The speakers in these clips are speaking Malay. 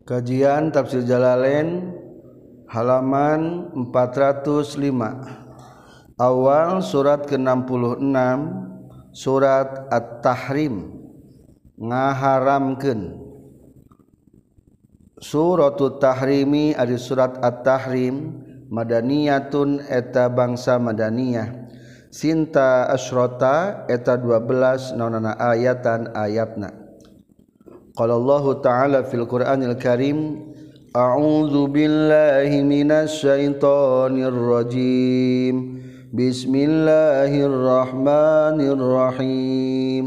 Kajian Tafsir Jalalain halaman 405. Awal surat ke-66 surat At-Tahrim, ngaharamkeun. Suratul Tahrimi ari surat At-Tahrim madaniyatun eta bangsa madaniyah. Sinta asyrota eta 12 naonana ayatan ayatna. Qala Allahu ta'ala fil Qur'anil Karim, a'udzu billahi minasy syaithanir rajim. Bismillahirrahmanirrahim.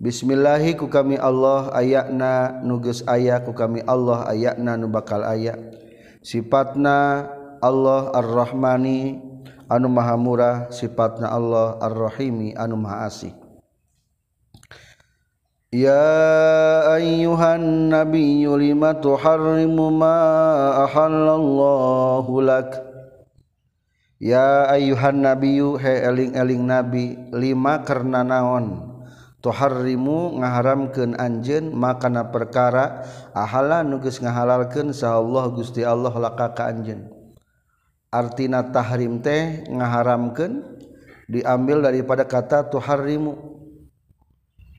Bismillahi ku kami Allah ayatna nugas aya ku kami Allah ayatna nu bakal aya. Sifatna Allah Ar-Rahmani anu maha murah, sifatna Allah Ar-Rahimi anu maha asih. Ya ayyuhan nabiyyu lima tuharrimu ma ahallallahu lak. Ya ayyuhan nabiyyu, he eling-eling nabi, lima karna naon tuharrimu ngaharamkeun anjeun makana perkara ahala nu geus ngahalalkeun sa Allah Gusti Allah laka ka anjeun. Artina tahrim teh ngaharamkeun diambil daripada kata tuharrimu.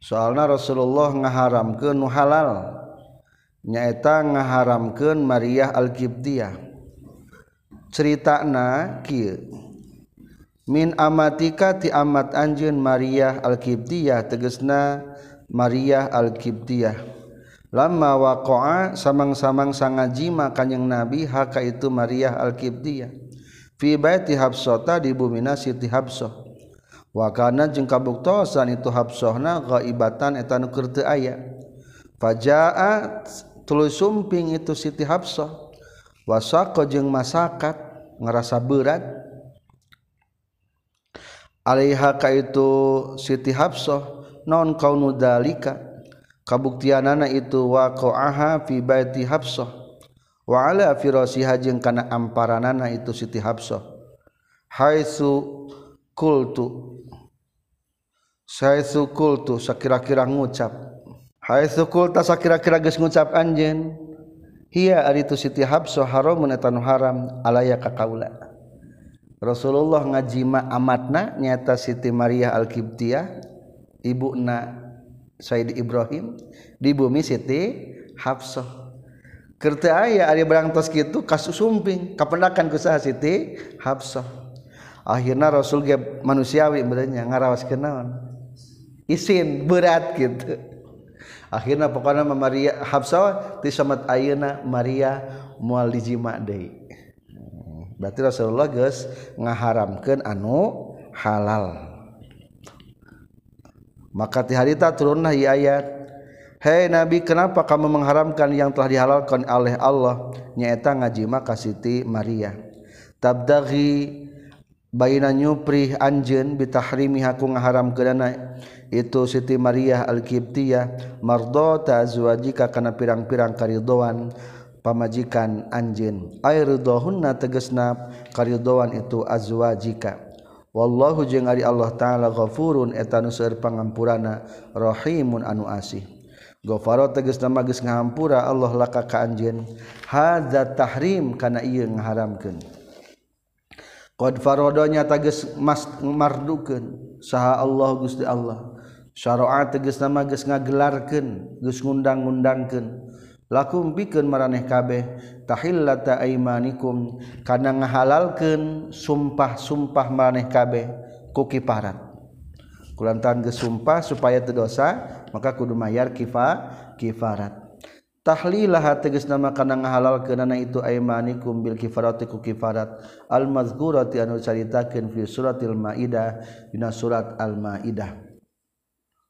Soalna Rasulullah ngaharamkeun nu halal nyaeta ngaharamkeun Maryah Al-Qibtiyah. Ceritana kieu, min amatika ti amat anjeun Maryah Al-Qibtiyah, tegasna Maryah Al-Qibtiyah. Lamma waqa'a samang-samang sangajima kanjing Nabi haka itu Maryah Al-Qibtiyah fi baiti Habsata di bumina Siti Habsah. Wa kana jeung kabuktosan itu Habsahna ghaibatan eta nu keur teu aya. Fajaa tuluy sumping itu Siti Habsah. Wasaqa jeung masakat ngarasa berat. Alaiha ka itu Siti Habsah naon kaunu dalika. Kabuktianana itu waqa'aha fi baiti Habsah. Wa ala firasiha jeung kana amparanana itu Siti Habsah. Haitsu qultu, haitsu qultu sakira-kira ngucap, haitsu qulta sakira-kira geus ngucap anjeun, hiya ari tu Siti Habsah haramun eta nu haram alaya ka kaula. Rasulullah ngajima amatna nyata Siti Maryah Al-Qibtiyah ibuna Sayyid Ibrahim di bumi Siti Habsah. Keur teu aya ari barangtos kitu kasusumping kapendakan ku saha Siti Habsah. Akhirna Rasul ge manusiawi beureunya ngarawaskeun naon isin berat gitu. Akhirnya pokoknya Maria Habsah ti samet ayeuna Maria moal dijima deui. Berarti Rasulullah geus ngaharamkeun anu halal. Maka ti harita turunlah ieu ayat. Hei Nabi, kenapa kamu mengharamkan yang telah dihalalkan oleh Allah nyaeta ngajima ka Siti Maria? Tabdaghi bayna nyuprih anjeun bitahrimi haku ngaharamkeunana itu Siti Maryah Al-Qibtiyah mardota azwajika kana pirang-pirang karidoan pamajikan anjeun. Airidahunna tegasna karidoan itu azwajika. Wallahu jeung ari Allah taala ghafurun eta nu seueur pangampurana, rahimun anu asih. Ghafaro tegasna geus ngahampura Allah laka ka anjeun hadza tahrim kana ieu ngaharamkeun. Qad farodonya tegas mas mardukeun saha Allah Gusti Allah. Syara'a tegas nama geus ngagelarkeun, geus ngundang-ngundangkeun. Lakum pikeun maraneh kabeh tahillata aimanikum kana ngahalalkeun sumpah-sumpah maraneh kabeh ku kifarat. Kulantaran geus sumpah supaya teu dosa, maka kudu mayar kifarat. Tahlilah tegasna kana ngahalalkeunana itu aimanikum bil kifarati ku kifarat al mazkurati anu caritakeun fi suratil maidah dina surat al maidah.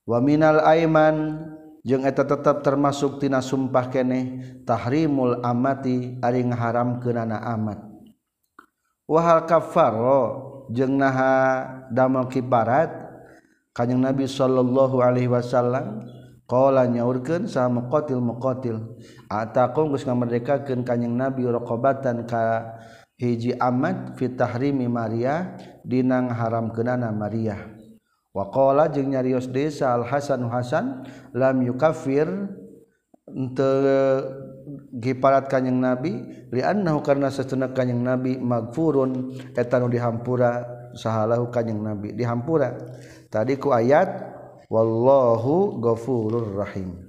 Wa minal aiman jeung eta tetep termasuk tina sumpah keneh tahrimul amati ari ngaharamkeunana amat. Wa hal kaffaro jeung naha damel kifarat kanjing Nabi sallallahu alaihi wasallam. Qala nyaurkeun saha Muqatil ataqum geus ngamerdekakeun kanjing Nabi raqabatan ka hiji amat fi tahrimi Maryah dina ngaharamkeunana Maryah. Wa qala jeung nyarios desa Al Hasan lam yukaffir giparat kanjing Nabi liannahu karna sesuna kanjing Nabi magfurun eta nu dihampura sahalahu kanjing Nabi dihampura tadi ku ayat wallahu ghafurur rahim.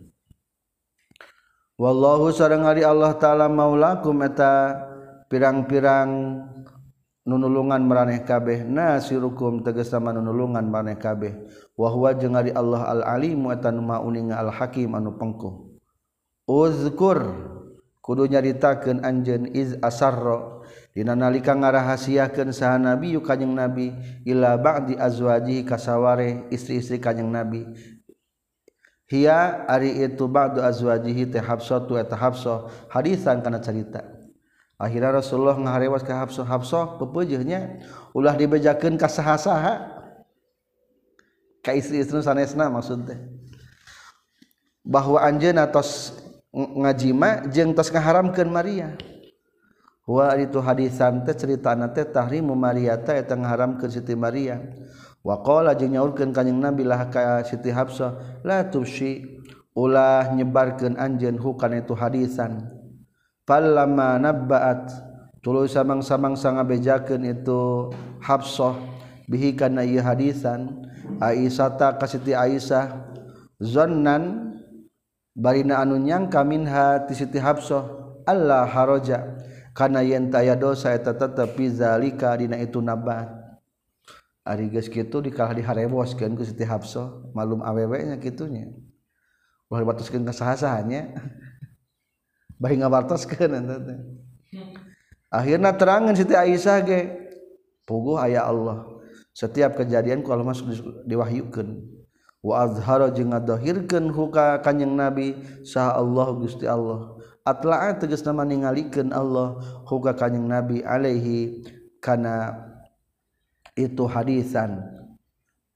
Wallahu sareng ari Allah taala maulakum eta pirang-pirang nunulungan maraneh kabeh nasirukum tegesa manunulungan maraneh kabeh wa huwa jeung ari Allah al-alimu eta nu mauning al-hakim anu pengkuh. Uzkur kudu nyaritakeun anjeun iz asarra dina nalika ngarahasiakeun saha nabi ka kanjing nabi ila ba'di azwaji kasaware istri-istri kanjing nabi hiya ari itu ba'du azwajihi teh Hafsah tu eta Hafsah hadisan kana carita akhirna Rasulullah ngaharewas ka Hafsah Hafsah pepeujeuhnya ulah dibejakeun ka saha-saha ka istri-istri sanesna maksud teh bahwa anjeunna tos ngajima jeung tos ngaharamkeun Maria. Wa itu hadisan teh caritana teh tahrimu Maria teh eta ngaharamkeun Siti Maria. Wa qala jeung nyaurkeun kanjing Nabi lah ka Siti Hafsah la tubsyi ulah nyebarkeun anjeun hukana itu hadisan. Falamma nabba'at tuluy samang-samang ngabejakeun itu Hafsah bihi kana ieu hadisan Aisyah ta ka Siti Aisyah zannan barina anu nyangka minha ti Siti Hafsah alla haraja kana yen taya dosa eta tetep zalika dina itu nabat ari geus kitu dikalah diharewoskeun ku Siti Hafsah malum awewe nya kitu nya ulah dibartoskeun ka saha-saha nya bari ngabartoskeun eta teh akhirna terangeun Siti Aisyah ge puguh aya Allah setiap kejadian ku Allah masuk diwahyukeun wa azhara jeung ngadahirkeun huka kanjing Nabi saha Allah Gusti Allah atla'a tegasna ningalikeun Allah huka kanjing Nabi alaihi kana itu hadisan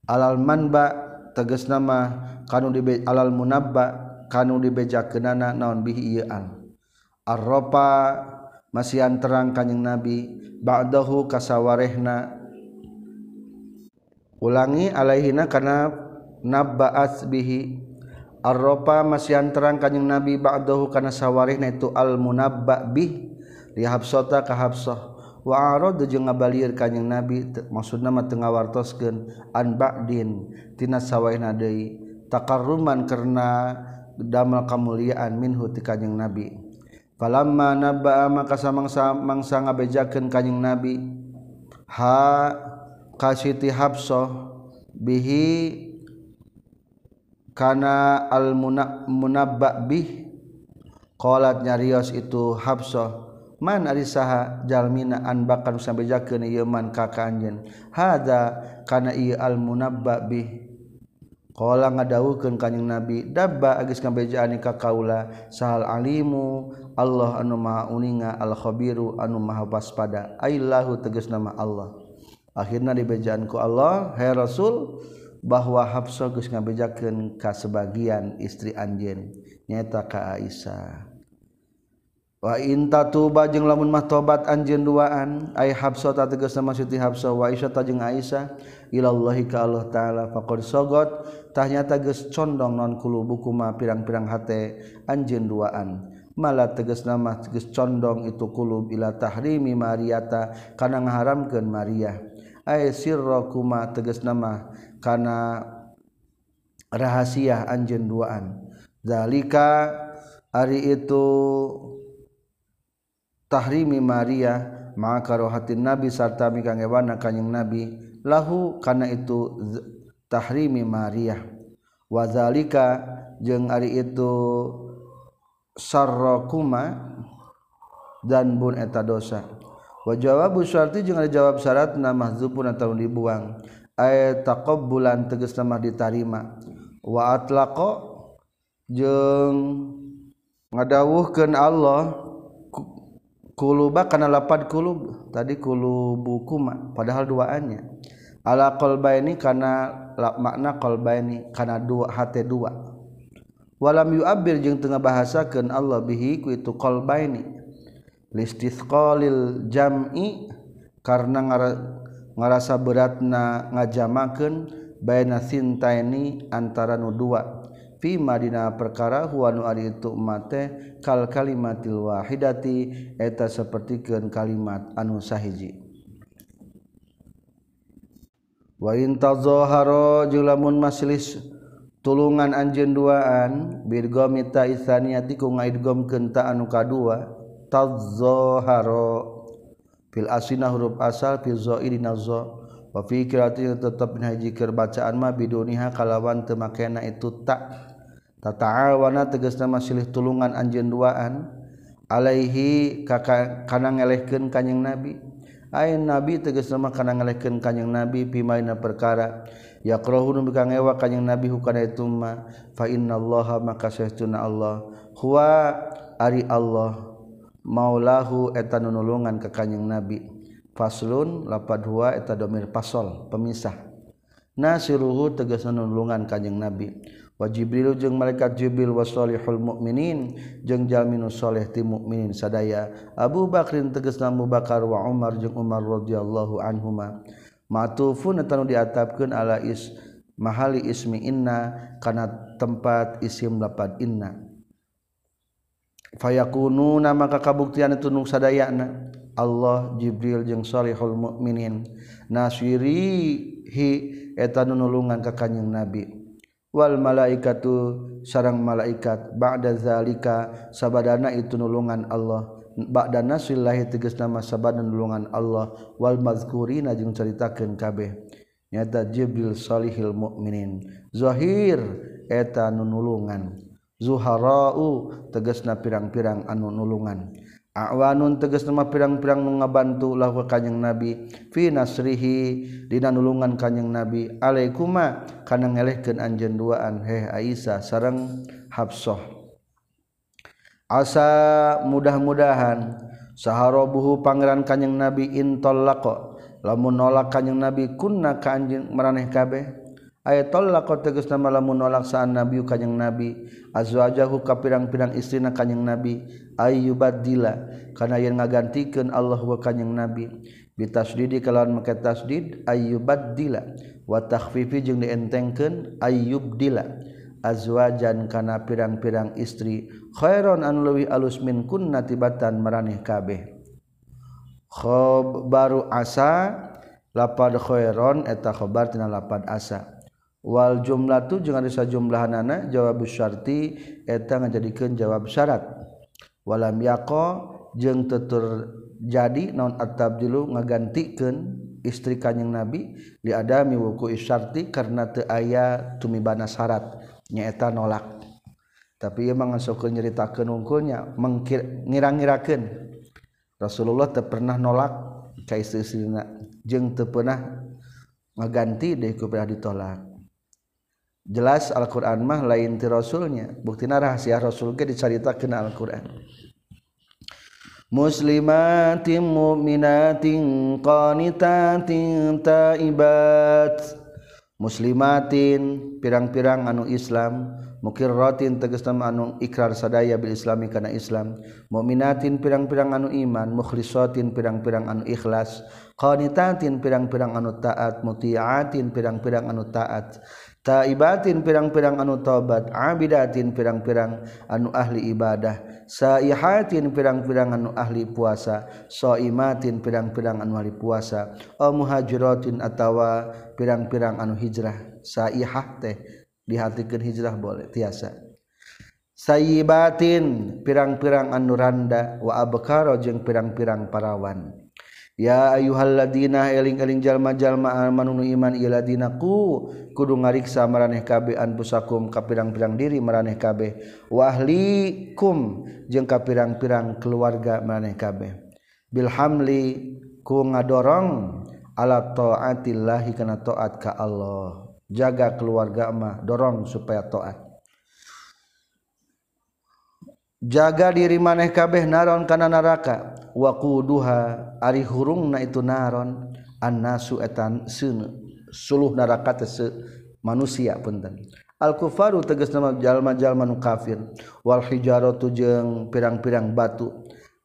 alal manba tegasna mah kanu dibe alal munabba kanu dibejakeunana naon bihi ieu an arropa masihan terang kanjing Nabi ba'dahu kasawarehna ulangi alaihina kana nabba'ats bihi arropa masihan terang kanjing Nabi ba'dahu kana sawarihna itu al-munabba' bih li Hafsata ka Hafsah wa arad jeung ngabalir kanjing Nabi maksudna mah teu ngawartoskeun an ba'din tina sawarihna deui taqarruman karena damel kamuliaan minhu ti kanjing Nabi falamma nabba'a maka samangsa ngabejakeun kanjing Nabi ha ka Siti Hafsah bihi kana al-munabba bih qalat nyarios itu Hafsah man ari saha jalmina an bakar sambejakeun ieu man ka anjeun hada kana ieu al-munabba bih qala ngadawuhkeun kanjing Nabi dabba geus ngabejaan ka kaula sahal alimu Allah anu maha uninga al-khabiru anu maha waspada aillahu tegasna mah Allah akhirna dibejaan ku Allah hai Rasul bahwa Hafsah geus ngabejakeun ka sebagian istri anjeun nyaeta ka Aisyah wa in tatuba jeung lamun mah tobat anjeun duaan ai Hafsah ta tegasna Siti Hafsah wa Aisyah ta jeung Aisyah ilallahi ka Allah taala faqad sogot tah nyata geus condong non kulubuku mah pirang-pirang hate anjeun duaan mala tegasna mah geus condong itu kulub ila tahrimi Mariata kana ngaharamkeun Maria ai sirrakuma tegasna mah kana rahasia anjeun duaan zalika ari itu tahrimi Maria maka rohatin Nabi sarta mikangewana kanjing Nabi lahu kana itu tahrimi Maria wa zalika jeung ari itu sarrakuma dan bun eta dosa wa jawabu syarti jeung ari jawab syaratna mahzufun atawa dibuang ay taqabbulan tegasna mah ditarima wa atlaqa jeung ngadawuhkeun Allah kuluba kana lapad kulub tadi kulubukuma padahal duaannya ala qalbaini kana makna qalbaini kana dua hate dua walam yu'abbir jeung teu ngabahasakeun Allah bihi ku itu qalbaini listisqalil jam'i karena ngarasa beratna ngajamakeun baina sintaini antara nu dua fima dina perkara huwa nu ari itu mate kal kalimatil wahidati eta sapertikeun kalimat anu sahiji. Wa in tazahara julamun maslis tulungan anjeun duaan bil ghamita itsaniyati ku ngaidgham keunta anu kadua tazahara fil asina huruf asal fil zairi nazza wa fi qira'atin tetap haji keur bacaan mah biduniha kalawan teu makena itu tak tata'awana tegasna masilih tulungan anjeun duaan alaihi kana ngelehkeun kanjing nabi ayeun nabi tegasna mah kana ngelehkeun kanjing nabi pimaina perkara yaqrahu nu bika ngewa kanjing nabi hukana itu mah fa innallaha maka saestuna Allah huwa ari Allah maulahu eta nu nulungan ka kanjing nabi. Faslun lapad huwa eta domir pasol pemisah nasiruhu tegasna nulungan kanjing nabi wa jibril jeung malaikat jibril wasolihul mukminin jeung jalminu soleh ti mukminin sadaya Abu Bakrin tegasna Abu Bakar wa Umar jeung Umar radhiyallahu anhuma matufun eta nu diatapkeun ala is mahali ismi inna kana tempat isim lapad inna fayakununa maka kabuktian itu nu sadayana Allah Jibril jeung Shalihul Mukminin nasirihi eta nu nulungan ka kanjing Nabi wal malaikatu sareng malaikat ba'da zalika sabadana itu nulungan Allah ba'da nasrillahi tegasna sabadana nulungan Allah wal mazkurina jeung caritakeun kabeh nyata Jibril Shalihul Mukminin zahir eta nu nulungan zuharau tegasna pirang-pirang anu nulungan awanun tegas nama pirang-pirang mengabantu lahu kanjing nabi fi nasrihi dina nulungan kanjing nabi alaikuma kana ngelehkeun anjeun duaan heh Aisyah sareng Hafsah asa mudah-mudahan saharobuhu pangeran kanjing nabi intallaqa lamun nolak kanjing nabi kunna ka anjeun maraneh kabeh aya tallaqa tegas nama lamun nolak saan nabi kanjing nabi azwajahu ka pirang-pirang istrina kanjing nabi ayyubadila kana yen ngagantikeun Allah wa kanjeng nabi bitasdidi kalawan make tasdid ayyubadila wa takhfifi jeung dientengkeun ayyubdila azwajan kana pirang-pirang istri khairon an luwi alus min kunna tibatan maraneh kabeh khabaru asa lapad khairon eta khabar tina lapad asa wal jumlatu jeung ari sajumlahanna jawab syarti eta ngajadikeun jawab syarat walam yaqo jeung tutur jadi naon at-tabdilu ngagantikeun istri kanjing nabi li adami wuqui syarti karena teu aya tumibana syarat nyaeta nolak tapi ieu mah ngasokeun nyaritakeun unggulnya ngira-ngirakeun Rasulullah teu pernah nolak ka istri-istrina jeung teu pernah ngaganti deui ku pernah ditolak jelas Al-Qur'an mah lain ti rasulnya buktina rahasia rasul ge dicaritakeun Al-Qur'an muslimatin mu'minatin qanitatin taibat muslimatin pirang-pirang anu Islam mukirratin tegasna anu ikrar sadaya bil islami kana Islam mu'minatin pirang-pirang anu iman mukhlisatin pirang-pirang anu ikhlas qanitatin pirang-pirang anu taat muti'atin pirang-pirang anu taat taibatin pirang-pirang anu taubat abidatin pirang-pirang anu ahli ibadah saihatin pirang-pirang anu ahli puasa soimatin pirang-pirang anu ahli puasa o muhajiratin atawa pirang-pirang anu hijrah saihah teh dihatikeun hijrah boleh tiasa sayibatin pirang-pirang anu randa wa abkara jeung pirang-pirang parawan ya ayyuhalladzina eling-eling jalma-jalma amanu iman iladina ku kudu ngariksa maraneh kabeh anfusakum ka pirang-pirang diri maraneh kabeh wa ahlikum jeung ka pirang-pirang keluarga maraneh kabeh bil hamli ku ngadorong ala taatillahi kana taat ka Allah jaga keluarga mah dorong supaya taat jaga diri maneh kabeh naron kana neraka waquduha ari hurungna itu naron annasu etan suluh neraka teh manusia punten al kufaru tegasna jalma-jalma nu kafir wal hijaratu jeung pirang-pirang batu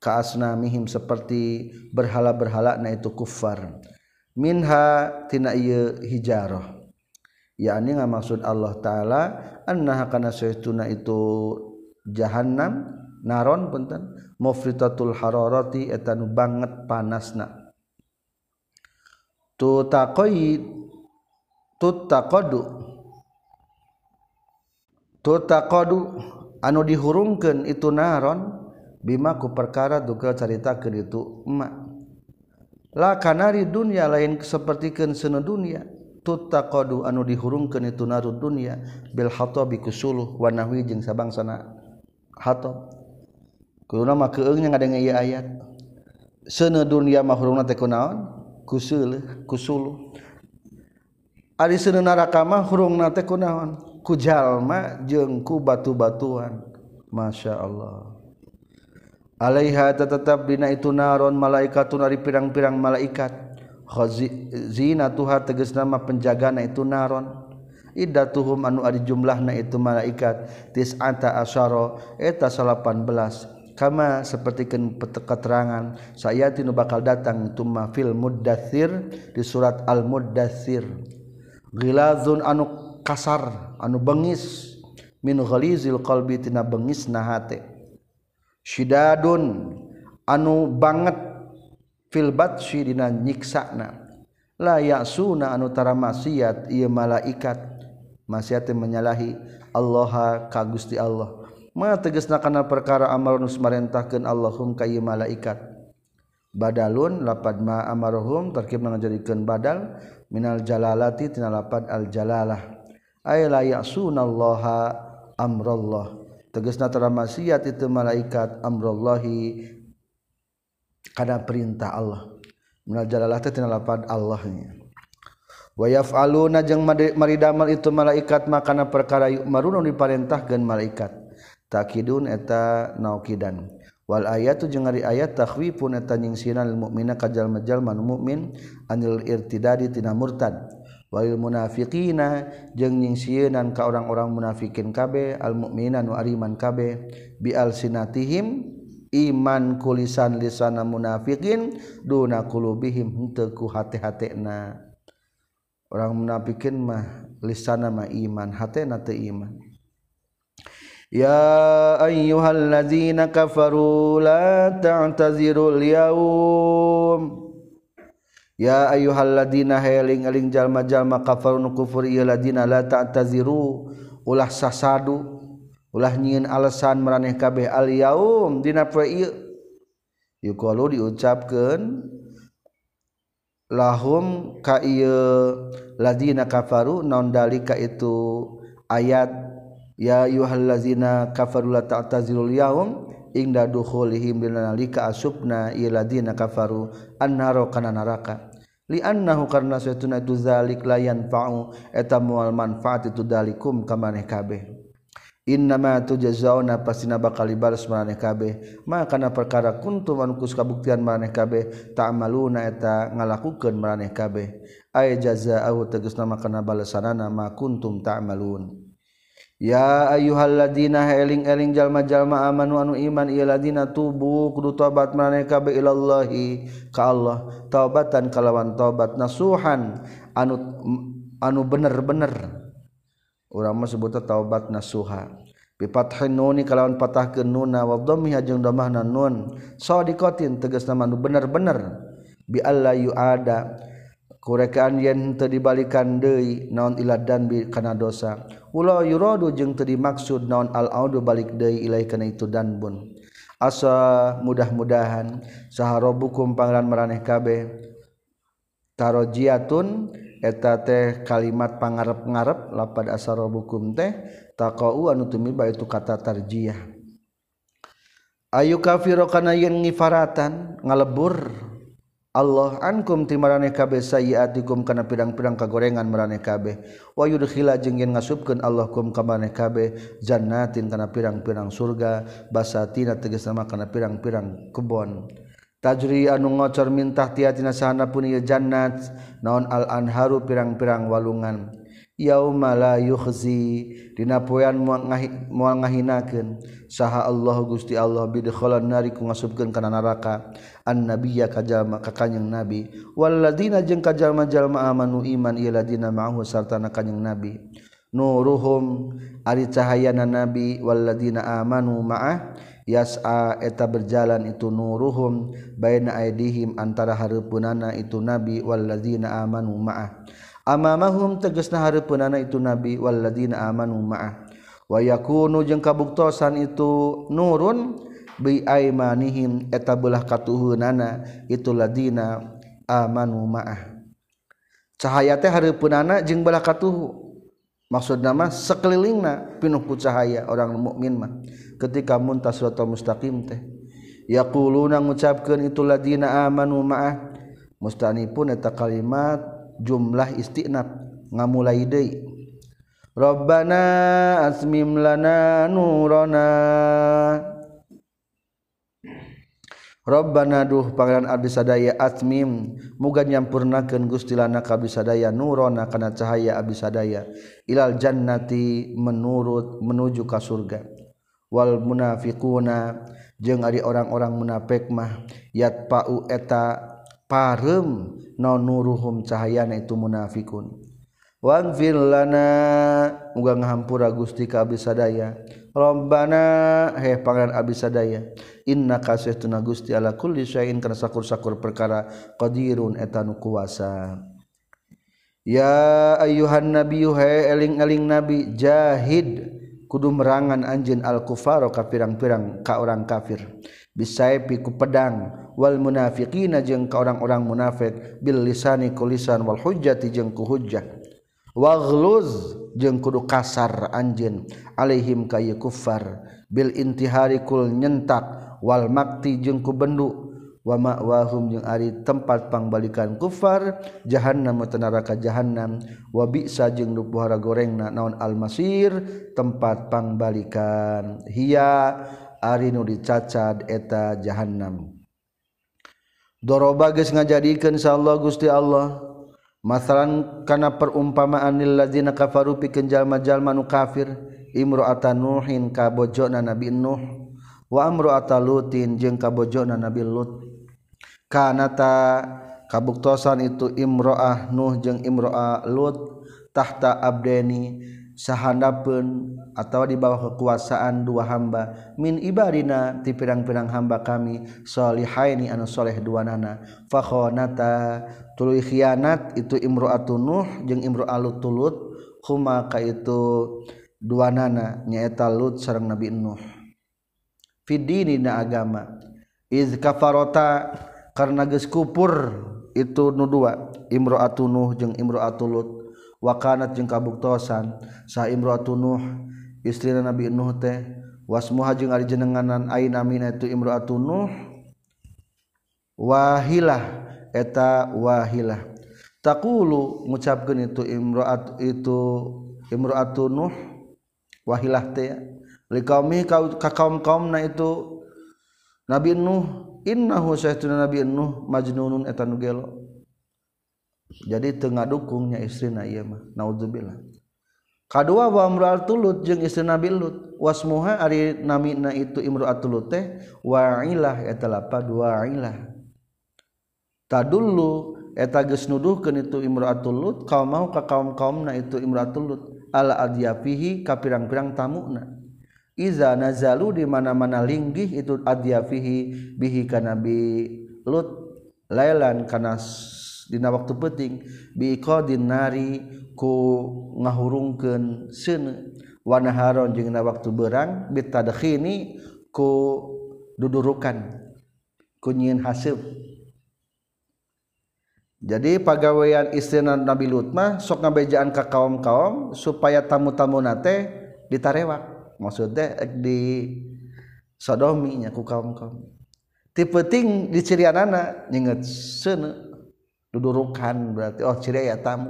ka asnamihim seperti berhala-berhala na itu kufar minha tina ieu hijarah yakni ngamaksud Allah taala annaha kana saytuna itu jahannam naron punten mufritatul hararati eta nu banget panasna tutaqadu anu dihurungkeun itu naron bima ku perkara duka caritakeun itu emak la kanari dunya lain sapertikeun sunu dunya tutaqadu anu dihurungkeun itu narud dunya bil hatabi kusuluh wa nahwi jeung sabangsana hatab kuluna mah keung nya ngadenge ieu ayat sunu dunya mah hurungna teh kunaon kusuluh ari sunu neraka mah hurungna teh kunaon ku jalma jeung ku batu-batuan. Masya Allah. Alaiha tetap dina itu naron malaikatun ari pirang-pirang malaikat khazinatuha tegasna mah penjagana itu naron iddatuhum anu ari jumlahna itu malaikat tis'ata asyara eta 18 kama sapertikeun keterangan saya tinu bakal datang tuma fil muddatsir di surat al muddatsir ghilazun anu kasar anu bengis min ghalizil qalbi tina bengisna hate syidadun anu banget fil batshi dina nyiksana la ya'suna anu tara maksiat ieu malaikat maksiat menyalahi Allah ka Gusti Allah ma tegasna kana perkara amarun smarentahkeun Allahum ka ieu malaikat badalun lapad ma amaruhum tarkibna ngajadikeun badal minal jalalati tina lapad al jalalah ay la ya'sunallaha amrallah tegasna tara maksiat itu malaikat amrallahi kana perintah Allah minal jalalah teh tina lapad Allahnya wa yaf'aluna jeung maridamel itu malaikat makana perkara yumarun diparentahkeun malaikat takidun eta naukidan wal ayatu jeung ari ayat takhwifun eta nyingsinan lil mukmina kajal majal man mukmin anil irtidadi tina murtad walil munafiqina jeung nyingsieunan ka orang-orang munafikin kabeh al mukminan wa ariman kabeh bi alsinatihim iman kulisan lisana munafiqin duna qulubihim henteu ku hate-hatena orang munafikin mah lisana mah iman hatena teu iman ya ayyuhallazina kafaru la ta'tazirul yaum ya ayyuhalladzina hayaling-aling jalma-jalma kafarun kufur ieu ladina la ta'taziru ulah sasadu ulah nyieun alasan maraneh kabeh al yaum dina poe ieu yuqalu diucapkeun lahum ka ieu ladina kafaru naon dalika itu ayat ya ayyuhalladzina kafaru la ta'tazirul yaum ingda dukhulihim bilanalika asubna ieu ladina kafaru annaro kana neraka li'annahu karna saytuna itu zalik layan fa'u eta mual manfaat itu dalikum kamaneh kabeh innama tujazzauna pasina bakal dibalas maneh kabeh makana perkara kuntum anu kabuktian maneh kabeh ta'maluna eta ngalakukeun maneh kabeh ay jazaa'u tegasna makana balasanana ma kuntum ta'malun ya ayyuhalladzina eling-eling jalma-jalma amanu anu iman ieu ladina tubu kudu tobat maneh kabeh ilallahi ka Allah taubatan kalawan taubat nasuhan anu bener-bener urang mah sebutna taubat nasuha bi fathin nun kalawan patahkeun nunna wa dhammih jeung dhammahna nun sadiqatin tegasna anu bener-bener bi alla yu'ada kurekaan yen teu dibalikan deui naon iladan bi kana dosa wala yuradu jeung teu dimaksud naon al-audu balik deui ilai kana itu danbun asa mudah-mudahan saha rabbukum pangeran maraneh kabeh tarojiatun eta teh kalimat pangarep-ngarep lapad asa rabbukum teh taqau anu tumiba itu kata tarjih ayu kafiru kana yen ngifaratan ngalebur Allah ankum timaraneh kabeh sayiatikum kana pirang-pirang kagorengan maraneh kabeh wa yudkhila jeung yen ngasupkeun Allah kum ka maraneh kabeh jannatin kana pirang-pirang surga basatina tegasna kana pirang-pirang kebon tajri anu ngocor mintah tiatina sahana pun ieu jannat naon al anharu pirang-pirang walungan yauma la yukhzi dina poean moal ngahinakeun saha Allah Gusti Allah bidkhalan nari ku ngasubkeun kana neraka annabiyya kajalma ka kanjing nabi walladzina jeung kajalma-jalma amanu iman ieu ladina ma'ahu sarta na kanjing nabi nuruhum ari cahayana nabi walladzina amanu ma'ah yas'a eta berjalan itu nuruhum baina aidihim antara hareupeunana itu nabi walladzina amanu ma'ah amamahum tegasna hareupeunana itu nabi walladzina amanu ma'ah wa yakunu jeung kabuktosan itu nurun bi aimanihim eta beulah katuhunana itu ladina amanu ma'ah cahaya teh hareupeunana jeung beulah katuhu maksudna mah sekelilingna pinuh ku cahaya orang mukmin mah ketika muntas suratul mustaqim teh yaquluna ngucapkeun itu ladina amanu ma'ah mustanipun eta kalimat jumlah istinaf ngamulai deui Rabbana asmim lana nurana Rabbana duh pangeran abdi sadaya asmim muga nyampurnakeun Gusti lana ka abdi sadaya nurana kana cahaya abdi sadaya ilal jannati menurut menuju ka surga wal munafiquna jeung ari orang-orang munafik mah yatpa'u eta parem na nuruhum cahayana itu munafikun waghfir lana muga ngahampura Gusti ka abdi sadaya Rabbana he pangeran abdi sadaya innaka saestuna Gusti ala kulli syai'in kana sakur-sakur perkara qadirun eta nu kuasa ya ayyuhan nabiyyu he eling-eling nabi jahid kudu merangan anjeun al kufara ka pirang-pirang ka orang kafir bisayfi ku pedang wal munafiqina jeung ka orang-orang munafik bil lisani kulisan wal hujjati jeung ku hujjah waghluz jeung kudu kasar anjeun alaihim ka ye kuffar bil intihari kul nyentak wal makti jeung ku bendu wa ma'wahum jeung ari tempat pangbalikan kuffar jahannam eta neraka jahannam wa bi'sa jeung nu pohara gorengna naon almasir tempat pangbalikan hiya ari nu dicacad eta jahannam Doroba geus ngajadikeun sa Allah Gusti Allah masalan kana perumpamaan lil ladzina kafaru pikeun jalma-jalma nu kafir imra'atan nuhin ka bojona nabi nuh wa amra'atan lutin jeung ka bojona nabi lut kana ta kabuktosan itu imra'ah nuh jeung imra'ah lut tahta abdeni sahandapeun atau di bawah kekuasaan dua hamba min ibadina ti pirang-pirang hamba kami solihaini anu soleh dua nana fakhonata tuluy khianat itu imru'atun nuh jeung imru'alut tulut huma ka itu dua nana nyaeta lut sareng nabi nuh fidinina agama iz kafarota karena geus kupur itu nu dua imru'atun nuh jeung imru'atul lut wakanat jeung kabuktosan sa imro'atun nuh istrina nabi nuh teh wasmuha jeung ari jenenganan aina mina itu imro'atun nuh wahilah eta wahilah taqulu ngucapkeun itu imro'atun nuh wahilah teh li kaumi ka kaum-kaumna itu nabi nuh innahu sayyiduna nabi nuh majnunun eta nu gelo jadi tengah dukungnya istrina ieu mah naudzubillah kadua wa imra'atul lut jeung istrina bilut wasmuha ari namina itu imra'atul lut teh wa'ilah eta lapad wa'ilah tadullu eta geus nuduhkeun itu imra'atul lut kaum mau ka kaum-kaumna itu imra'atul lut ala adyafihi ka pirang-pirang tamuna iza nazalu di mana-mana linggih itu adyafihi bihi ka nabi lut lailan kana dina waktu penting biqadin nari ku ngahurungkeun seuneu wanaharon jeung dina waktu berang bitadkhini ku dudurukan ku nyieun haseub jadi pagawean istrina Nabi Lut mah sok ngabejaan ka kaum-kaum supaya tamu-tamuna teh ditarewak maksudnya di sodomi nya ku kaum-kaum ti penting dicirianana nyeungeut seuneu dudurukan berarti oh ciri ya tamu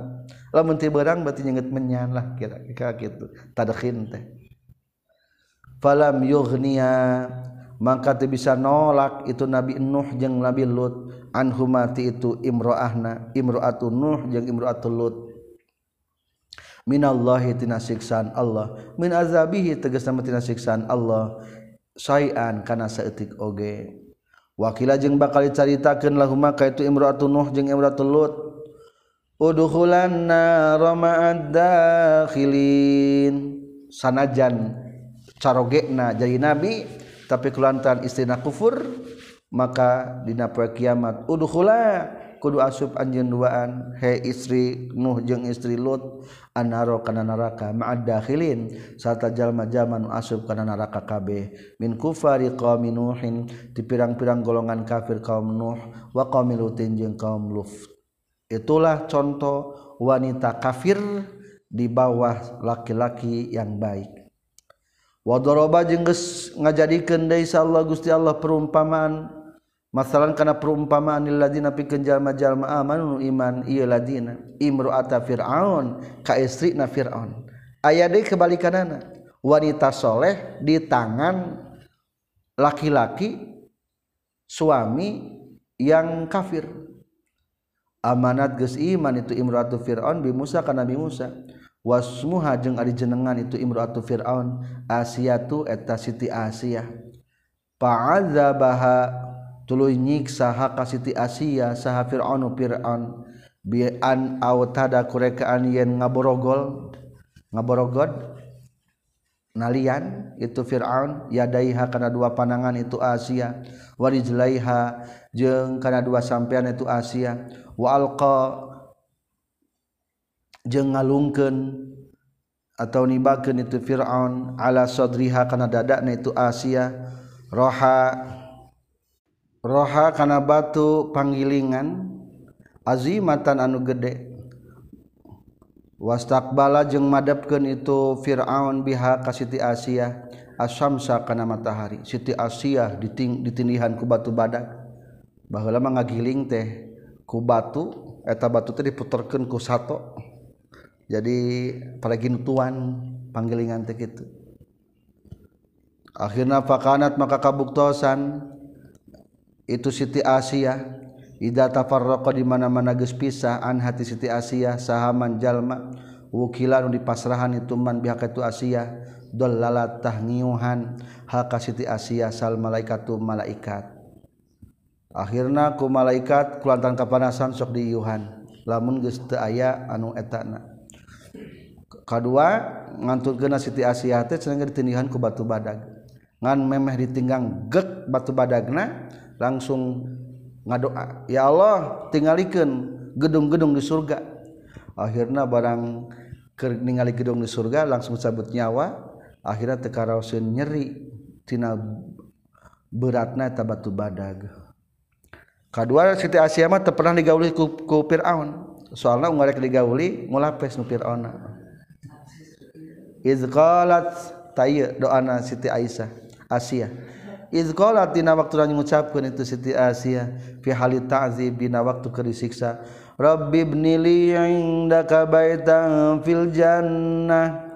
lamun ti berang berarti nyenget menyan lah kira-kira gitu tadkhin teh falam yughniya maka teu bisa nolak itu nabi nuh jeung nabi lut anhumati itu imro'atun nuh jeung imro'atul lut minallahi tina siksaan Allah, min azabihi tegasna tina siksaan Allah, syai'an kana saeutik oge. Wakila jeung bakal dicaritakeun lahumma kaitu imra'atun Nuh jeung imra'atul Lut. Udkhulanna rama'ad dakhilin. Sanajan carogekna jadi nabi tapi kulantaran istrina kufur maka dina poe kiamat udkhula kudu asub anjeun duaan he istri Nuh jeung istri Lut annaro kana neraka ma'ad dakhilin sarta jalma-jalma nu asub kana neraka kabeh min kufari qaumi Nuhin ti pirang-pirang golongan kafir kaum Nuh wa qaumi Lutin jeung kaum Lut. Itulah contoh wanita kafir di bawah laki-laki yang baik. Wa daraba jeung geus ngajadikeun deui Allah Gusti Allah perumpamaan masalan kana perumpamaan lil ladina pikeun jalma-jalma amanu iman ieu ladina imru'ata fir'aun ka istrina fir'aun aya deui kebalikanana wanita soleh di tangan laki-laki suami yang kafir amanat geus iman itu imru'atu fir'aun bi Musa kana Nabi Musa wasmuha jeung ari jenengan itu imra'atu fir'aun asiyatu eta siti asiyah fa'adzabaha tuluy nyiksa ka siti asiyah saha fir'aunu fir'aun bi an autada kurekaan yen ngaborogod nalian itu fir'aun yadaiha kana dua panangan itu asiyah warijlaiha jeung kana dua sampean itu asiyah wa alqa jeung ngalungkeun atau nibakeun itu Firaun ala sadriha kana dadana itu Asia roha kana batu panggilingan azimatan anu gede wastaqbala jeung madepkeun itu Firaun biha ka siti Asia asyamsa kana matahari siti Asia ditindihan ku batu badak baheula mah ngagiling teh ku batu eta batu teh diputerkeun ku sato jadi paragintuan panggilingan teh kitu akhirna fakanat maka kabuktosan itu siti Asia ida tafarraqa di mana-mana geus pisah an hati siti Asia sahaman jalma wukila nu dipasrahan itu man bihak itu Asia dallalat tahniuhan hal ka siti Asia sal malaikatu malaikat akhirna ku malaikat kulantan kapanasan sok diiuhan lamun geus teu aya anu etana kadua nganturkeunna siti Asia teh cenah ditindihan ku batu badag ngan memeh ditinggang gek batu badagna langsung ngadoa ya Allah tingalikeun gedung-gedung di surga akhirna barang keur ningali gedung di surga langsung cabut nyawa akhirna teu karaoseun nyeri tina beratna eta batu badag kadua siti Asia mah teu pernah digauli ku Firaun soalna ungarek digauli ngulapes nu Firauna izqalat tayya doana siti Aisyah Asia izqalat dina waktu ngucapkeun itu siti Asia fi hali ta'zib dina waktu kerisiksa rabbi ibnili indaka baitan fil jannah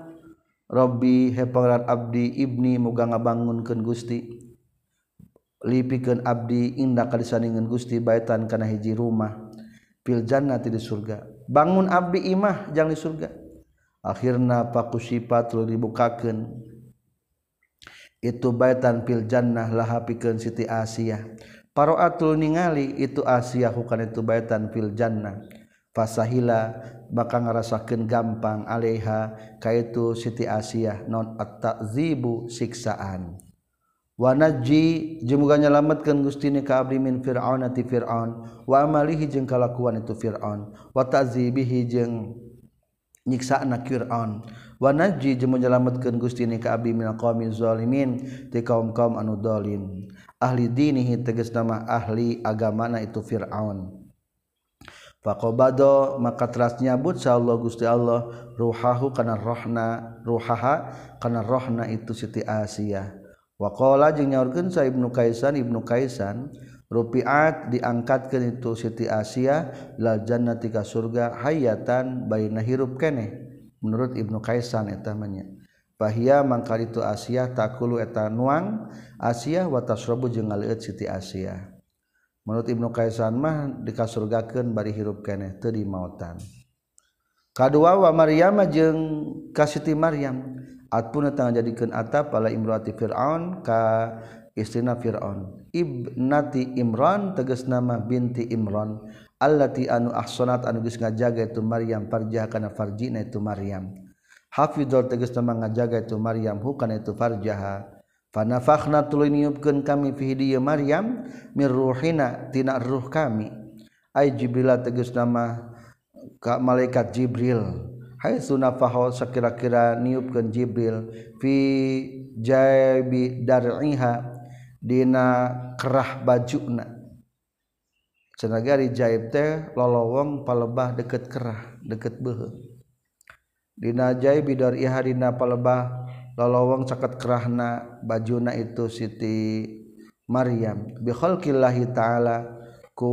rabbi he pangeran abdi ibni muga ngabangunkeun Gusti lipikeun abdi indaka disaningeun Gusti baitan kana hiji rumah fil jannati di surga bangun abdi imah jang di surga akhirna pakusyifa tuluy dibukakeun itu baitan fil jannah laha pikeun siti Asia paraatul ningali itu Asia hukana itu baitan fil jannah fasahila maka ngarasakeun gampang alaiha kaitu siti Asia non at-ta'zibu siksaan wa najji jumuga nyalametkeun Gusti ni ka abdi min Firaun ati Firaun wa amalihi jeung kalakuan itu Firaun wa ta'zibihi jeung nyiksa anak Fir'aun wa najji jeung menyelametkeun Gusti ni ka abdi minal qaumiz zalimin ti kaum-kaum anu zalim ahli dinihi tegasna mah ahli agamana itu Fir'aun faqabado maka teras nyabut sa Allah Gusti Allah ruhaha kana rohna itu siti Asia wa qala jeung nyaurkeun sa Ibnu Kaisan rupiat diangkatkeun itu siti Asia la jannati ka surga hayatan baina hirup keneh menurut Ibnu Kaisan eta manya bahia mangka itu Asia takulu eta nuang Asia wa tasrabu jeung ngaleut siti Asia menurut Ibnu Kaisan mah dikasurgakeun bari hirup keneh teu dimautan Kadua wa Maryam jeung ka Siti Maryam atpun tang jadikeun atap ala imraati Firaun ka istrina Firaun ibnati Imran tegasna mah binti Imran allati anu ahsanat anu geus ngajaga itu Maryam farjah kana farjina itu Maryam hafizul tegasna mah ngajaga itu Maryam hukana itu farjaha fanafakhna tuluy niupkeun kami fi dieu Maryam mir ruhina tina ruh kami ay Jibril tegasna mah ka malaikat Jibril hai sunafaho sakira-kira niupkeun Jibril fi jaybi dar'iha dina kerah bajuna cenagari jaib teh lolowong palebah deket kerah deket beuheuh dina jaybi dar'iha dina palebah lolowong caket kerahna bajuna itu Siti Maryam bi khalqillahi ta'ala ku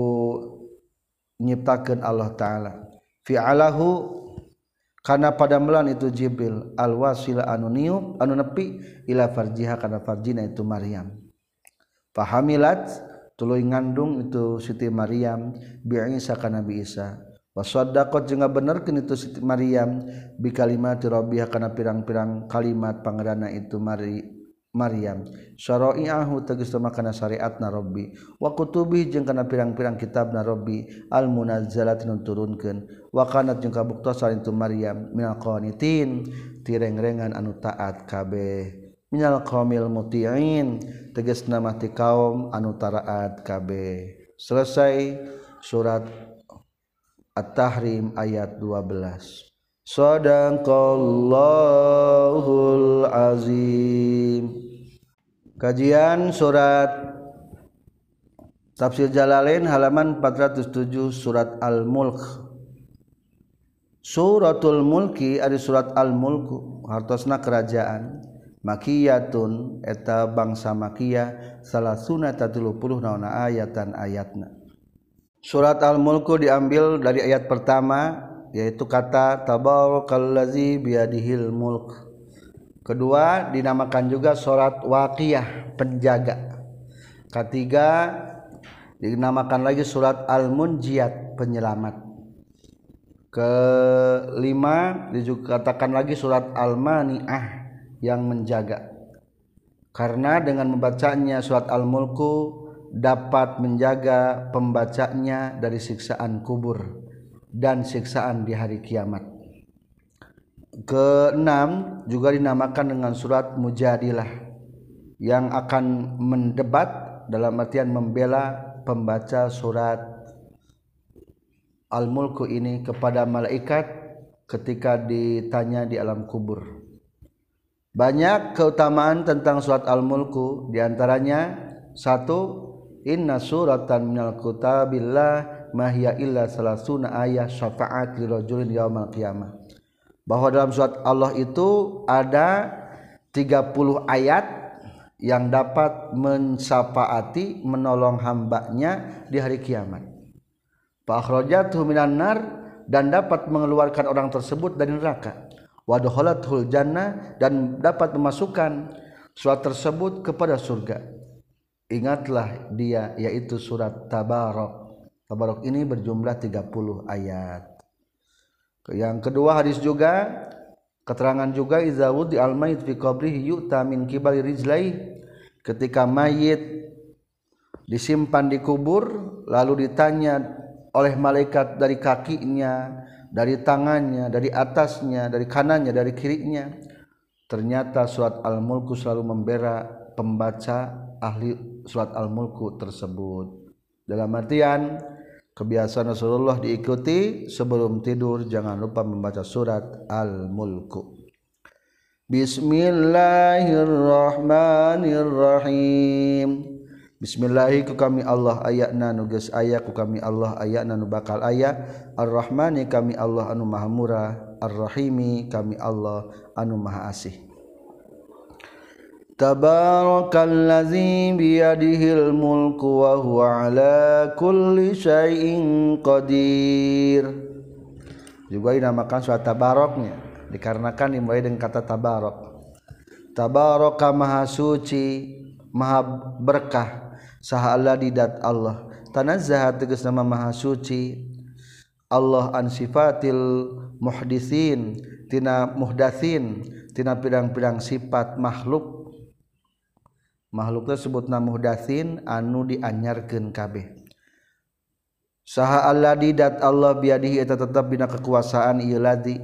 nyiptakeun Allah ta'ala fi'alahu karena pada melan itu Jibril alwasila anu niup anu nepi ila farjiha kana farjina itu Maryam fahamilat tuluy ngandung itu Siti Maryam bi Isa kana bi Isa wasaddaqat jeung benerkeun itu Siti Maryam bi kalimati rabbiha kana pirang-pirang kalimat pangeranna itu Maryam syara'i'ahu tegas mah kana syariatna Rabbi wa kutubi jeung kana pirang-pirang kitabna Rabbi al munazzalatun turunkeun wa kanat jeung kabuktosan itu Maryam minal qanitin tireng-rengan anu taat kabeh minal qaumil muti'in tegasna mah ti kaum anu taat kabeh. Selesai surat At-Tahrim ayat 12. Shadaqallahul azim. Kajian surat Tafsir Jalalain halaman 407 surat Al-Mulk. Suratul Mulki ari surat Al-Mulk hartosna kerajaan makiyatun eta bangsa makiyah salasuna tatulupuluh naona ayatan ayatna. Surat Al-Mulk diambil dari ayat pertama yaitu kata tabarakallazi biyadihil mulk. Kedua dinamakan juga surat Waqiyah penjaga. Ketiga dinamakan lagi surat Al-Munjiyat penyelamat. Kelima dikatakan lagi surat Al-Mani'ah yang menjaga. Karena dengan membacanya surat Al-Mulku dapat menjaga pembacanya dari siksaan kubur dan siksaan di hari kiamat. Keenam juga dinamakan dengan surat Mujadilah yang akan mendebat dalam artian membela pembaca surat Al-Mulku ini kepada malaikat ketika ditanya di alam kubur. Banyak keutamaan tentang surat Al-Mulku diantaranya satu, inna suratan minal kutabillah mahya illa salasuna ayah syafaat lirajulin yaumal qiyamah. Bahwa dalam surat Allah itu ada 30 ayat yang dapat mensyafaati menolong hambanya di hari kiamat. Fakhrajathu minan nar dan dapat mengeluarkan orang tersebut dari neraka. Wadkhalathul jannah dan dapat memasukkan surat tersebut kepada surga. Ingatlah dia yaitu surat Tabarok. Tabarok ini berjumlah 30 ayat. Yang kedua hadis juga keterangan juga izawud di al-mayit fi qabrihi yu'ta min kibali rijlaih ketika mayit disimpan di kubur lalu ditanya oleh malaikat dari kakinya, dari tangannya, dari atasnya, dari kanannya, dari kirinya. Ternyata surat Al-Mulku selalu membela pembaca ahli surat Al-Mulku tersebut. Dalam artian kebiasaan Rasulullah diikuti sebelum tidur jangan lupa membaca surat Al-Mulku. Bismillahirrahmanirrahim. Bismillahirrahmanirrahim kami Allah ayatna nu geus aya ku kami Allah ayatna nu bakal aya Ar-Rahmani kami Allah anu Maha Murah Ar-Rahimi kami Allah anu Maha Asih. Tabarakallazi biyadihil mulku wa huwa ala kulli syai'in qadir. Juga dinamakan surat Tabaroknya dikarenakan dimulai dengan kata tabarok. Tabaraka maha suci, maha berkah, saha alladzi dat Allah. Tanazzaha tegas nama maha suci. Allah an sifatil muhdisin tina muhdatsin tina pirang-pirang sifat makhluk. Makhluk tersebutna muhdatsin anu dianyarkeun kabeh. Saha alladzi dat Allah biadihi eta tetep dina kekuasaan ieu ladzi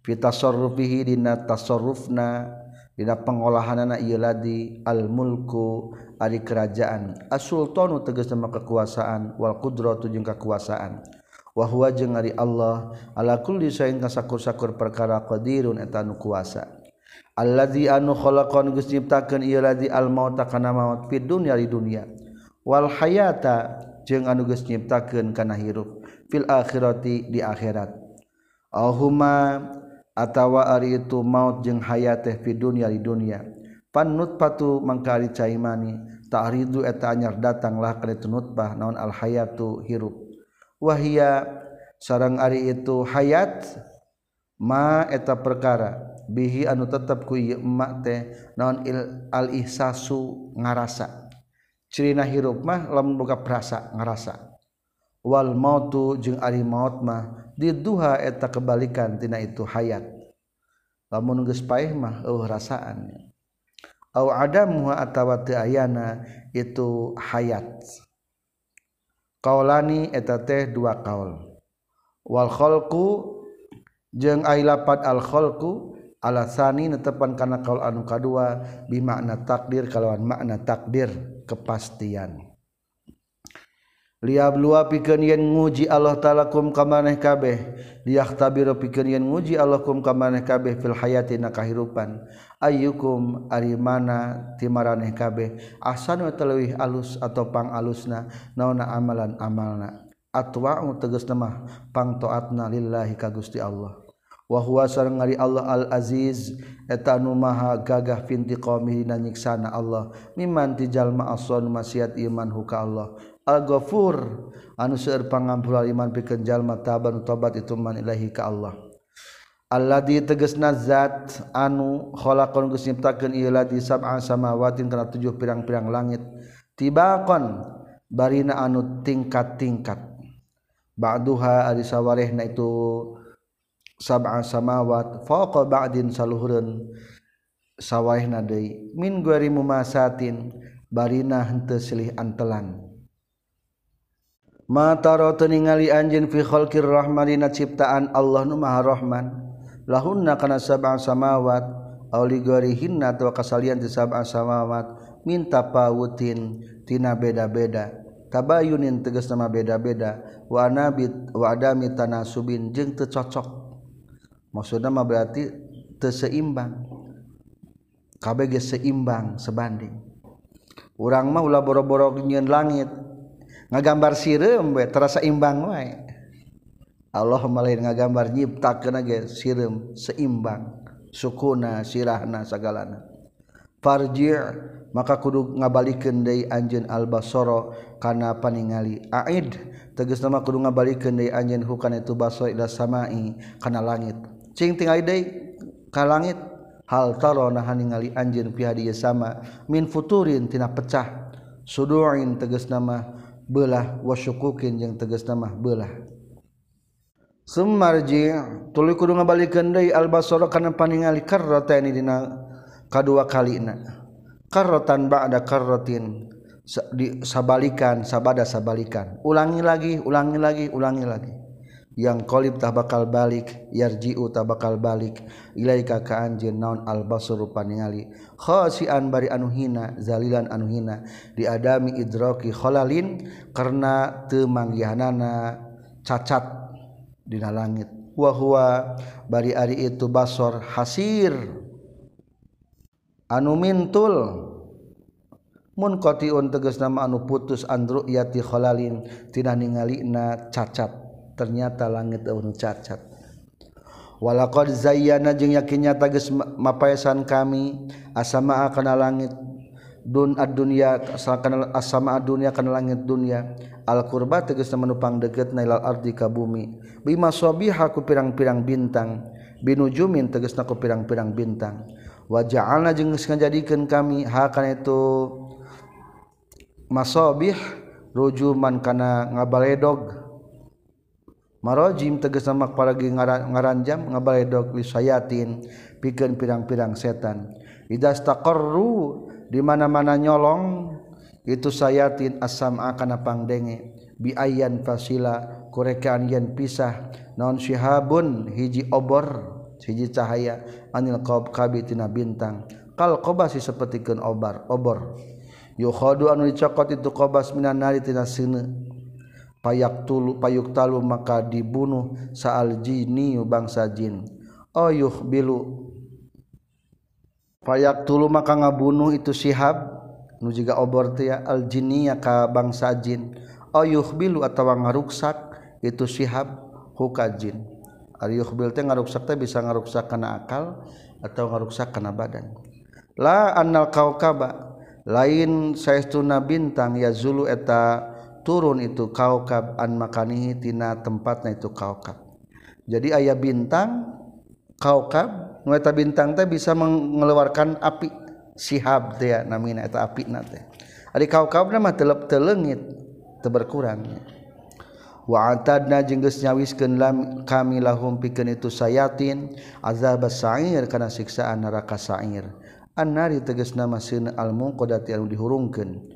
fi tasarrufihi dina tasarrufna dina pengolahanana ieu ladzi al mulku ari kerajaan as-sultanu tegasna kekuasaan wal qudratu jeung kekuasaan. Wahwa jeung ari Allah ala kulli sain kasakur-sakur perkara qadirun eta nu kuasa. Allazi anu khalaqan geus nyiptakeun ieu ladzi al mauta kana maut fid dunya li dunya wal hayata jeung anu geus nyiptakeun kana hirup fil akhirati di akhirat. Ahuma atawa ari itu maut jeung hayat teh fid dunya li dunya pannut patu mangkari caimani ta'ridu eta anyar datanglah kana tunutbah naon al hayatu hirup. Wahia sarang ari itu hayat ma eta perkara bihi anu tetep ku ieu emak teh naon al ihsasu ngarasa cirina hirup mah lamun boga perasa ngarasa wal mautu jeung ari maut mah diduha eta kebalikan tina itu hayat lamun geus paeh mah eueuh rasaan au adamu atawa teu ayana itu hayat. Kaulani eta teh dua kaul. Wal khalqu jeung ai lapat al khalqu alasani netepan kana kaul anu kadua bi makna takdir kalawan makna takdir kepastian. Liablua pikeun yen nguji Allah taala kum ka maneh kabeh, liakhtabiru pikeun yen nguji Allah kum ka maneh kabeh fil hayatina kahirupan. Ayyukum ari mana timaraneh kabeh ahsanu talawih alus atau pang alusna naona amalan amalna atwa'u tegasna mah pang taatna lillahi ka Gusti Allah. Wa huwa sareng ari Allah al aziz eta anu maha gagah fintiqami nanyiksana Allah mimman tijalma ason maksiat iman huka Allah. Al-Ghafur anu seueur pangampura iman pikeun jalma taban tobat itu man ilahi ka Allah. Alladzi tegasna zat anu khalaqan geus nyiptakeun ieu ladzi sab'a samawatin kana 7 pirang-pirang langit tibaqan barina anu tingkat-tingkat ba'duha ari sawarehna itu sab'a samawat fauqa ba'din saluhureun sawarehna deui min ghairi mumasatin barina henteu silih antelan. Ma taratu ningali anjeun fi khalqir rahmani na ciptaan Allah nu maha rahman lahunna kana sab'a samawat aw li ghairihinna wa kasalian di sab'a samawat minta pautin tina beda-beda tabayunin tegas nama beda-beda wa anabit wa adami tanasubin jeung teu cocok maksudna mah berarti teu seimbang kabeh geus seimbang sebanding urang mah ulah boro-boro nyeun langit ngagambar sireum we terasa imbang wae. Allah malain ngagambar nyiptakeun ge sireum seimbang sukuna sirahna sagalana. Farji' maka kudu ngabalikeun deui anjeun al-basara kana paningali aid tegasna mah kudu ngabalikeun deui anjeun hukana itu basara ila samai kana langit cing tingali deui ka langit hal tarona haningali anjeun fi hadiya sama min futurin tina pecah sudu'in tegasna mah belah wasyukukin yang tegas nama belah. Sumarji tuluy kudu ngabalikeun deui al-basara kana paningali karratan dina kadua kalina. Karratan ba'da karratin sabalikan sabada sabalikan. Ulangi lagi. Yang qalib tah bakal balik, yarji'u tah bakal balik. Ilaika ka anjeun naon al-basaru paningali khasian bari anu hina, zalilan anu hina di adami idraki khalalin karena teu manggihanana cacat dina langit. Wa huwa bari ari itu basor hasir anu mintul munqatiun tegasna mah anu putus andru yati khalalin tina ningalina cacat. Ternyata langit anu cacat. Walaqad zayyana jeung yakinnya tegas mapaesan kami asama'a kana langit dun ad-dunya asama'a dunya kana langit dunya al-qurba tegas menupang degetna ilal ardi ka bumi bima sabiha ku pirang-pirang bintang binujumin tegasna ku pirang-pirang bintang wa ja'alna jeung ngajadikeun kami ha kana itu masabih rujuman kana ngabaledog marojim tegesamak paragi ngaranjam ngabaledog lisayatin pikeun pirang-pirang setan idastaqarru di mana-mana nyolong itu sayatin as-sam'a kana pangdenge biayan fasila kurekaan yen pisah naon syihabun hiji obor hiji cahaya anil qab kabitina bintang kal qobasi sapertikeun obor yukhadu anu dicokot itu qobas minan nari tina seuneu payuktalu maka dibunuh saal jiniu bangsa jin ayuh bilu payaktulu maka ngabunuh itu sihab nu jiga obor teh al jiniya ka bangsa jin ayuh bilu atawa ngaruksak itu sihab huka jin ayuh bil teh ngaruksak teh bisa ngaruksak kana akal atau ngaruksak kana badan la annal kaukaba lain saestuna bintang yazulu eta turun itu kaukab an makanihi tina tempatna itu kaukab. Jadi aya bintang kaukab nu eta bintang teh bisa mengeluarkan api sihab teh namina eta apina teh. Ari kaukabna mah teleung-teleungit teu berkurang. Wa atadna jeung geus nyawiskeun kami lahum pikeun itu sayatin azabas sa'ir kana siksaan neraka sa'ir. Annari tegasna masin al-munqadati anu dihurungkeun.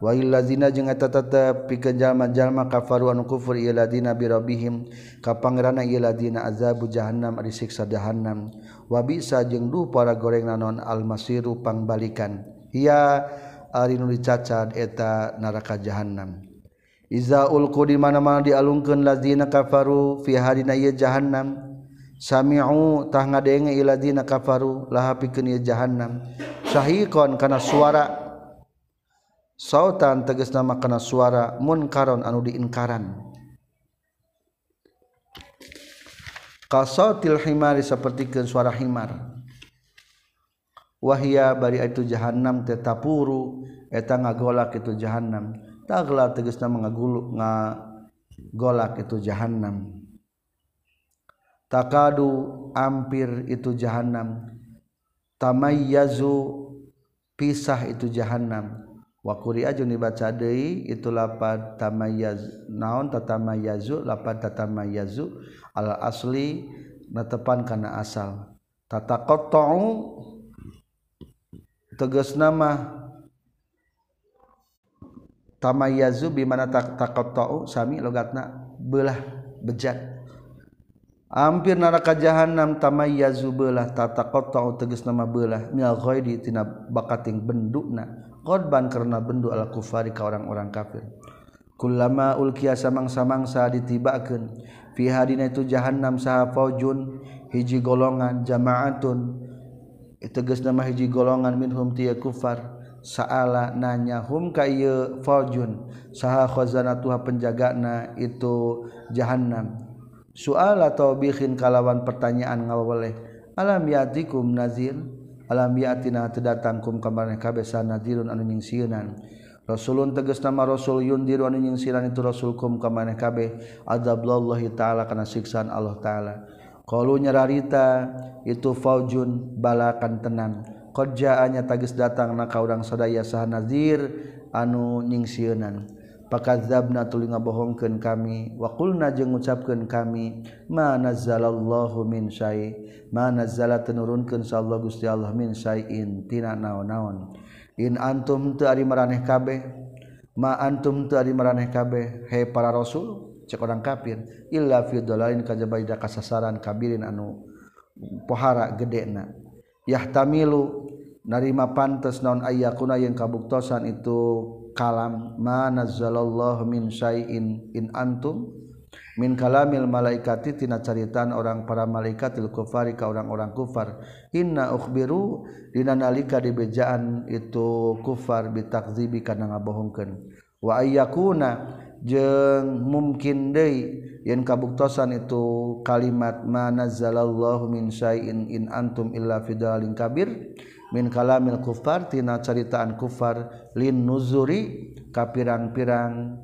Wa illadzina jeung eta tetep pikeun jalma-jalma kafaru anu kufur ieu ladina bi rabbihim ka pangeranna ieu ladina azabu jahannam ari siksa jahannam wa bisa jeung duh para gorengna non almasiru pangbalikan ieu ari nu dicacad eta neraka jahannam iza ulqu di mana-mana dialungkeun ladina kafaru fi hadina ieu jahannam sami'u tah ngadenge ieu ladina kafaru laha pikeun ieu jahannam sahiqon kana suara sautan tegasna makna suara munkaron anu diinkaran qasatil himari sapertikeun suara himar wahia bari itu jahannam teh tapuru eta ngagolak itu jahannam tagla tegasna mangagulu ngagolak itu jahannam takadu ampir itu jahannam tamayyazu pisah itu jahannam wa quri'a jeung dibaca deui itu lafaz tamayyaz naon tatamayyazu lafaz tatamayyazu al asli natepan kana asal tataqatta'u tegasna mah tamayyazu bi mana taqatta'u sami logatna beulah bejat ampir neraka jahannam tamayyazu beulah tataqatta'u tegasna mah beulah minal ghaidi tina bakating bendukna korban karena bendu al kufari ka orang-orang kafir kullama ulqiya samangsa-mangsa ditibakeun fi hadina itu jahannam saha faujun hiji golongan jamaatun tegasna mah hiji golongan minhum ti kufar saala nanya hum ka ieu faujun saha khazanatuha penjagana itu jahannam suala tawbihin kalawan pertanyaan ngaweleh alam yatikum nazir alam biatina tedatang kum kamareh kabeh sanadirun anu nyingsieunan rasulun tegasna ma rasul yundir anu nyingsiran itu rasul kum kamareh kabeh adzaballahi taala kana siksaan Allah taala qalu nyararita itu faujun balakan tenan qad jaa'anya tagis datangna ka urang sadaya sanadir anu nyingsieunan pakadzabna tuluy ngabohongkeun kami wa qulna jeung ngucapkeun kami ma nazzalallahu min syai ma nazzala tanurunkeun sallallahu gusti Allah min syai'in tina naon-naon in antum teu ari maraneh kabeh ma antum teu ari maraneh kabeh he para rasul cek orang kafir illa fi dhalain kajaba ida kasasaran kabirin anu pohara gedena yahtamilu narima pantes naon ayyakuna yang kabuktosan itu kalam manazzalallahu min syai'in in antum min kalamil malaikati tina caritaan orang para malaikatil kufari ka orang-orang kufar inna ukhbiru dina nalika dibejaan itu kufar bitakdzibi kana ngabohongkeun wa ayyakuna jeung mungkin deui yen kabuktosan itu kalimat manazzalallahu min syai'in in antum illa fidalin kabir min kalamil kufar tina caritaan kufar lin nuzuri kapirang-pirang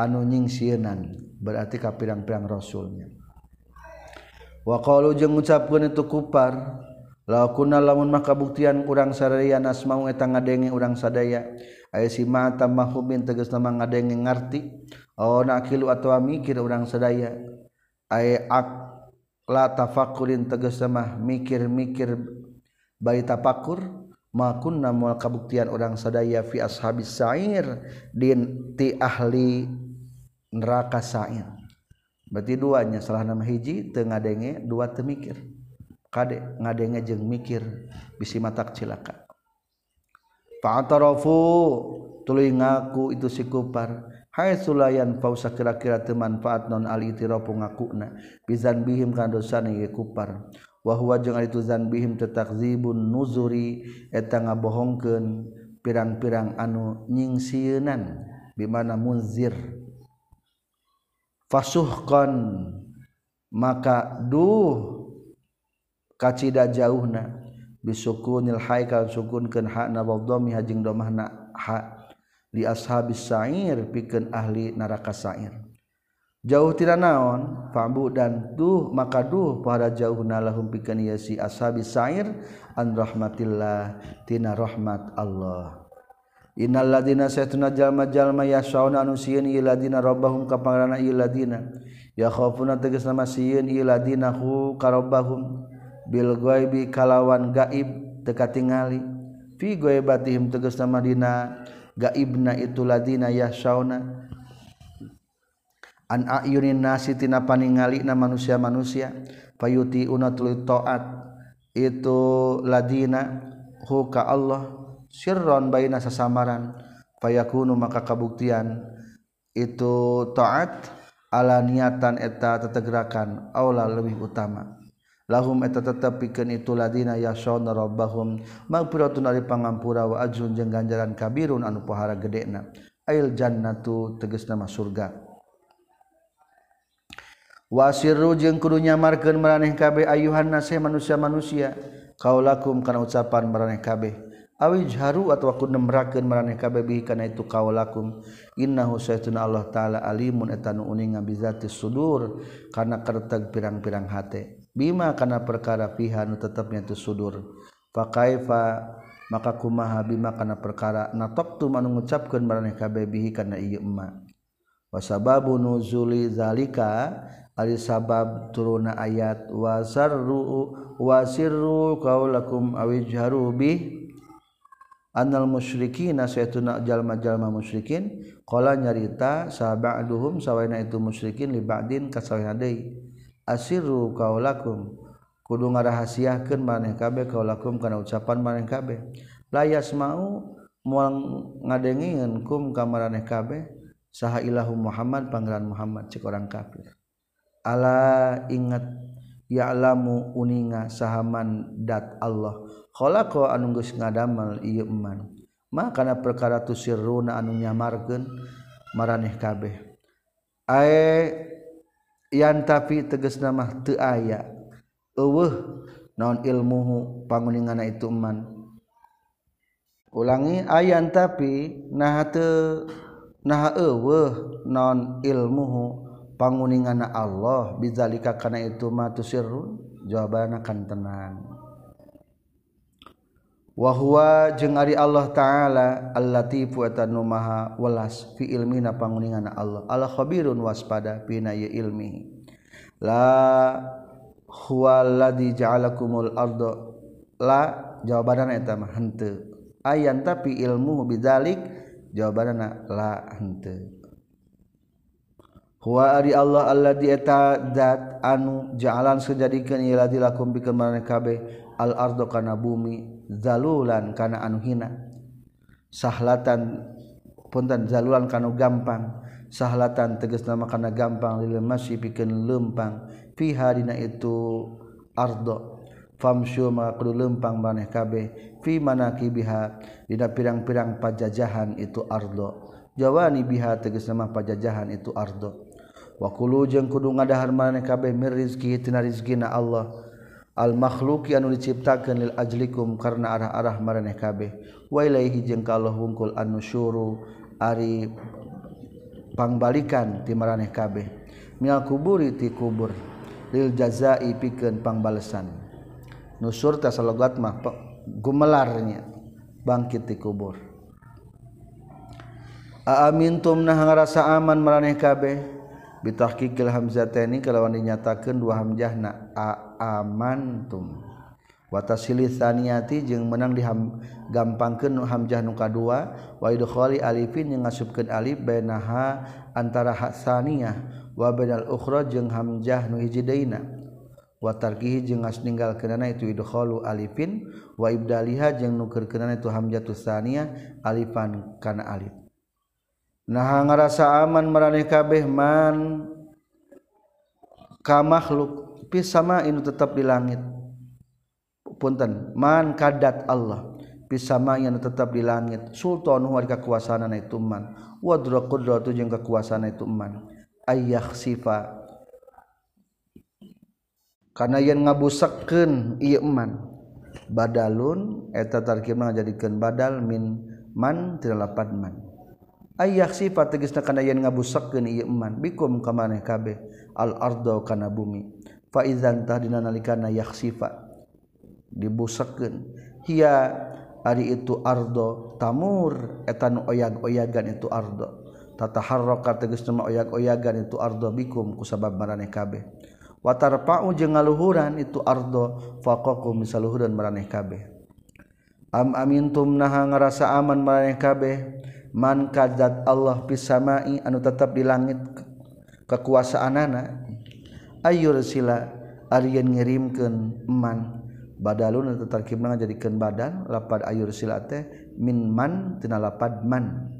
anu nyingsieunan berarti kapirang-pirang rasulnya wa qalu jeung ngucapkeun itu kufar la kunna lamun mah kabuktian urang sadaya nasmau eta ngadenge urang sadaya aya sima tamahubin tegasna ngadenge ngarti aw nakilu atawa mikir urang sadaya ay aqla tafakkurin tegesemah mikir-mikir bayi tafakur makunna mual kabuktian orang sadaya fi ashabis sa'ir din ti ahli neraka sa'ir. Berarti duanya salah nama hiji teu ngadenge, dua teu mikir. Kade ngadenge jeung mikir bisi matak cilaka. Fa'tarafu tuluy ngaku itu si kupar hai sulayan pausa kira-kira teu manfaat non alitirafu ngakuna bizan bihim kana dosana ye kupar. Wahwa jeung ari tuzan bihim tatakzibun nuzuri eta ngabohongkeun pirang-pirang anu nyingsieunan bimana munzir fasuhkan maka duh kacida jauhna bisukunil haikal sukunkeun hakna wa dhammi hajing domahna ha li ashabis sa'ir pikeun ahli neraka sa'ir jauh tidak naon fabu dan duh maka duh para jauh nalahum pikeun ieu si ashabis sa'ir an rahmatillah tina rahmat Allah. Innal ladina satuna jalma yashauna anu sieun ieu ladina rabbahum ka pangarana ieu ladina ya khaufuna tegasna masieun ieu ladina hu karabbahum bil ghaibi kalawan gaib teu katingali fi ghaibatihim tegasna madina gaibna itu ladina yashauna an ayunin nasi tina paningalina manusia-manusia payuti unatului ta'at itu ladina huka Allah sirron baina sasamaran payakunu maka kabuktian itu ta'at ala niatan eta tetegerakan aula lebih utama lahum eta tetep pikeun itu ladina yashawna rabbahum magfiratun ari pangampura wa ajrun jeung ganjaran kabirun anu pahara gedena ail jannatu tegasna mah surga. Wasirru jeung kudu nyamarkeun maraneh kabeh ayuhan nasih manusia-manusia kaulakum kana ucapan maraneh kabeh awi jharu atawa kudu nemrakeun maraneh kabeh bihi kana itu kaulakum innahu sayyiduna Allah taala alimun eta nu uning bizatis sudur kana kerteg pirang-pirang hate bima kana perkara piha nu tetepnya itu sudur fa kaifa maka kumaha bima kana perkara nataqtu anu ngucapkeun maraneh kabeh bihi kana ieu emma wasababu nuzuli zalika ari sabab turuna ayat wasirru qaulakum awijharu bi annal musyrikina saytuna jalma-jalma musyrikin qala nyarita saba'duhum sawaina itu musyrikin li ba'din kasawaina deui asirru qaulakum kudu ngarahasiakeun maneh kabeh qaulakum kana ucapan maneh kabeh la yasma'u moal ngadengieun kum ka maraneh kabeh saha ilahu Muhammad pangeran Muhammad cik orang kafir ala ingat ya'lamu uninga sahaman dat Allah khalaqa anu geus ngadamel ieu iman maka kana perkara tu sirruna anu nyamarkeun maraneh kabeh ae yantafi tegasna mah teu aya eueuh naon ilmuhu panguningana itu iman ulangi ayantafi nah teu nah eueuh naon ilmuhu panguningana Allah bizalika kana itu matusirrun jawabanna kan tenang wa huwa jeung ari Allah taala allatifu atanu maha welas fi ilmina panguningana Allah al khabirun waspada bina ya ilmi la huwa alladzi ja'alakumul arda la jawabanna eta mah henteu ayan tapi ilmu bizalik jawabanna la henteu huwa ari Allah alladzi eta zat anu ja'alan sajadikeun ieu ladzi lakum bikeun maraneh kabeh al ardu kana bumi zalulan kana anu hina sahlatan punten zalulan kana gampang sahlatan tegasna kana gampang lil masyi pikeun leumpang fiha dina itu ardu famsyu maka kudu leumpang maraneh kabeh fi manakibiha dina pirang-pirang pajajahan itu ardu jawani biha tegasna mah pajajahan itu ardu wa kulu jeung kudu ngadahar maneh kabeh mir rizki tina rizkina Allah al makhluqi anu diciptakeun lil ajlikum karna arah-arah maraneh kabeh wa ilaihi jeung ka Allah wungkul annusyuru ari pangbalikan ti maraneh kabeh minal kuburi ti kubur lil jazai pikeun pangbalesan nusur ta salogat mah gumelarnya bangkit ti kubur aamintum nah ngarasa aman maraneh kabeh bitahqiqil hamzataini kalawan dinyatakeun dua hamzahna amantum wa tasili tsaniyati jeung menang digampangkeun hamzah nu kadua wa idkhali alifin jeung ngasupkeun alif bainaha antara hasaniyah wa bainal ukhra jeung hamzah nu hiji deuna wa tarkihi jeung ngas ninggalkeunana itu idkhalu alifin wa ibdaliha jeung nukeurkeunana itu hamzah tsaniyah alifan kana alif. Nah ngarasa aman maraneh kabeh man ka makhluk fi sama'in tetap di langit. Punten man kadat Allah fi sama'in tetap di langit. Sultanuhu ari kakuasaanana itu man. Wa qudratu jeung kakuasaanana itu man. Ayyakhsifa kana yen ngabusakeun ieu man. Badalun eta tarkibna ngajadikeun badal min man tilapad man. Ayah sifat tegasna kana yen ngabusakeun ieu iman bikum ka maneh kabeh al ardo kana bumi fa idzan tahdina nalikana yakhsifa dibusakeun hiya ari itu ardo tamur eta nu oyag-oyagan itu ardo tataharraka tegasna oyag-oyagan itu ardo bikum kusabab maraneh kabeh wa tarpa'u jeung ngaluhuran itu ardo faqaqu misaluhuran maraneh kabeh am amintum naha ngarasa aman maraneh kabeh man kadzat Allah fis samai anu tetap di langit kekuasaanana ayyur sila aryan ngirimkeun man badalun tarkibna ngajadikeun badan lapad ayyur sila teh min man tina lapad man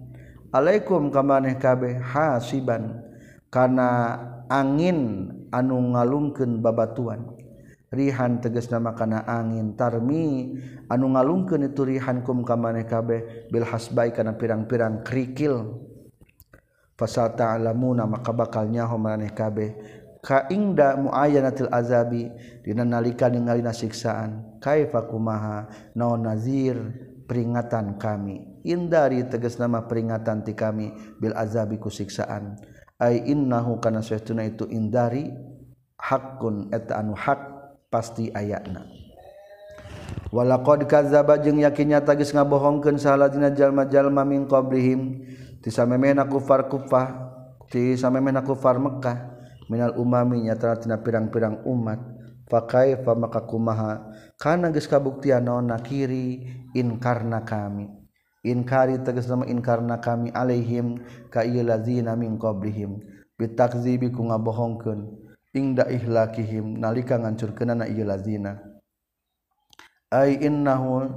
alaikum ka maneh kabeh hasiban kana angin anu ngalungkeun babatuan rihan tegasna makana angin tarmi anu ngalungkeun itu rihan kum ka maneh kabeh bil hasbai kana pirang-pirang krikil fasal ta'lamuna maka bakal nyaho maneh kabeh ka ingda muayyanatil azabi dina nalika ningalina siksaan kaifa kumaha naon nazir peringatan kami indari tegasna mah peringatan ti kami bil azabi ku siksaan ai innahu kana saestuna itu indari haqqun eta anu hak pasti ayatna walaqad kadzdzaba jeung yakin nyata geus ngabohongkeun sahalazina jalma-jalma min qablihim ti samemehna kufar kufah ti samemehna kufar Mekkah minal umami nyata tina pirang-pirang umat fa kaifa maka kumaha kana geus kabuktian naon nakiri inkarna kami inkari tegasna inkarna kami alaihim ka ieu lazina min qablihim bitakdzibi ku ngabohongkeun ingda ihlakihim nalika ngancurkeunana ieu lazina ai innahu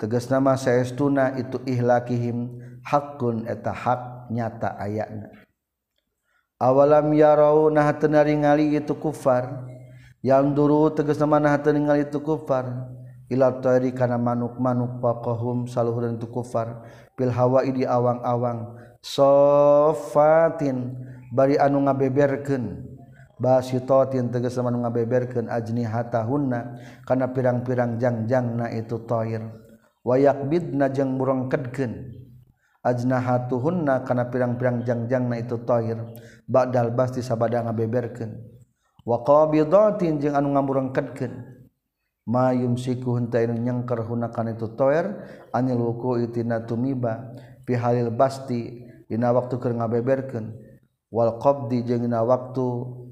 tegasna mah saestuna itu ihlakihim haqqun eta hak nyata ayana awalam yarauna hatna ningali itu kufar yang duru tegasna mah hatna ningali itu kufar ila tari kana manuk-manuk faqahum saluhuran itu kufar bil hawa'i di awang-awang sofatin bari anu ngabeberkeun basitotin tegas manu ngabeberkeun ajnihatahunna kana pirang-pirang jangjangna itu toir wayaqbidna jeung murengkedkeun ajnahatuhunna kana pirang-pirang jangjangna itu toir ba'dal basti sabada ngabeberkeun waqabidatin jeung anu ngamurengkedkeun mayumsikuhun ta anu nyengkerhunna kana itu toir anil wuqu'i tina tumiba fi halil basti dina waktu keur ngabeberkeun wal qabdi jeung dina waktu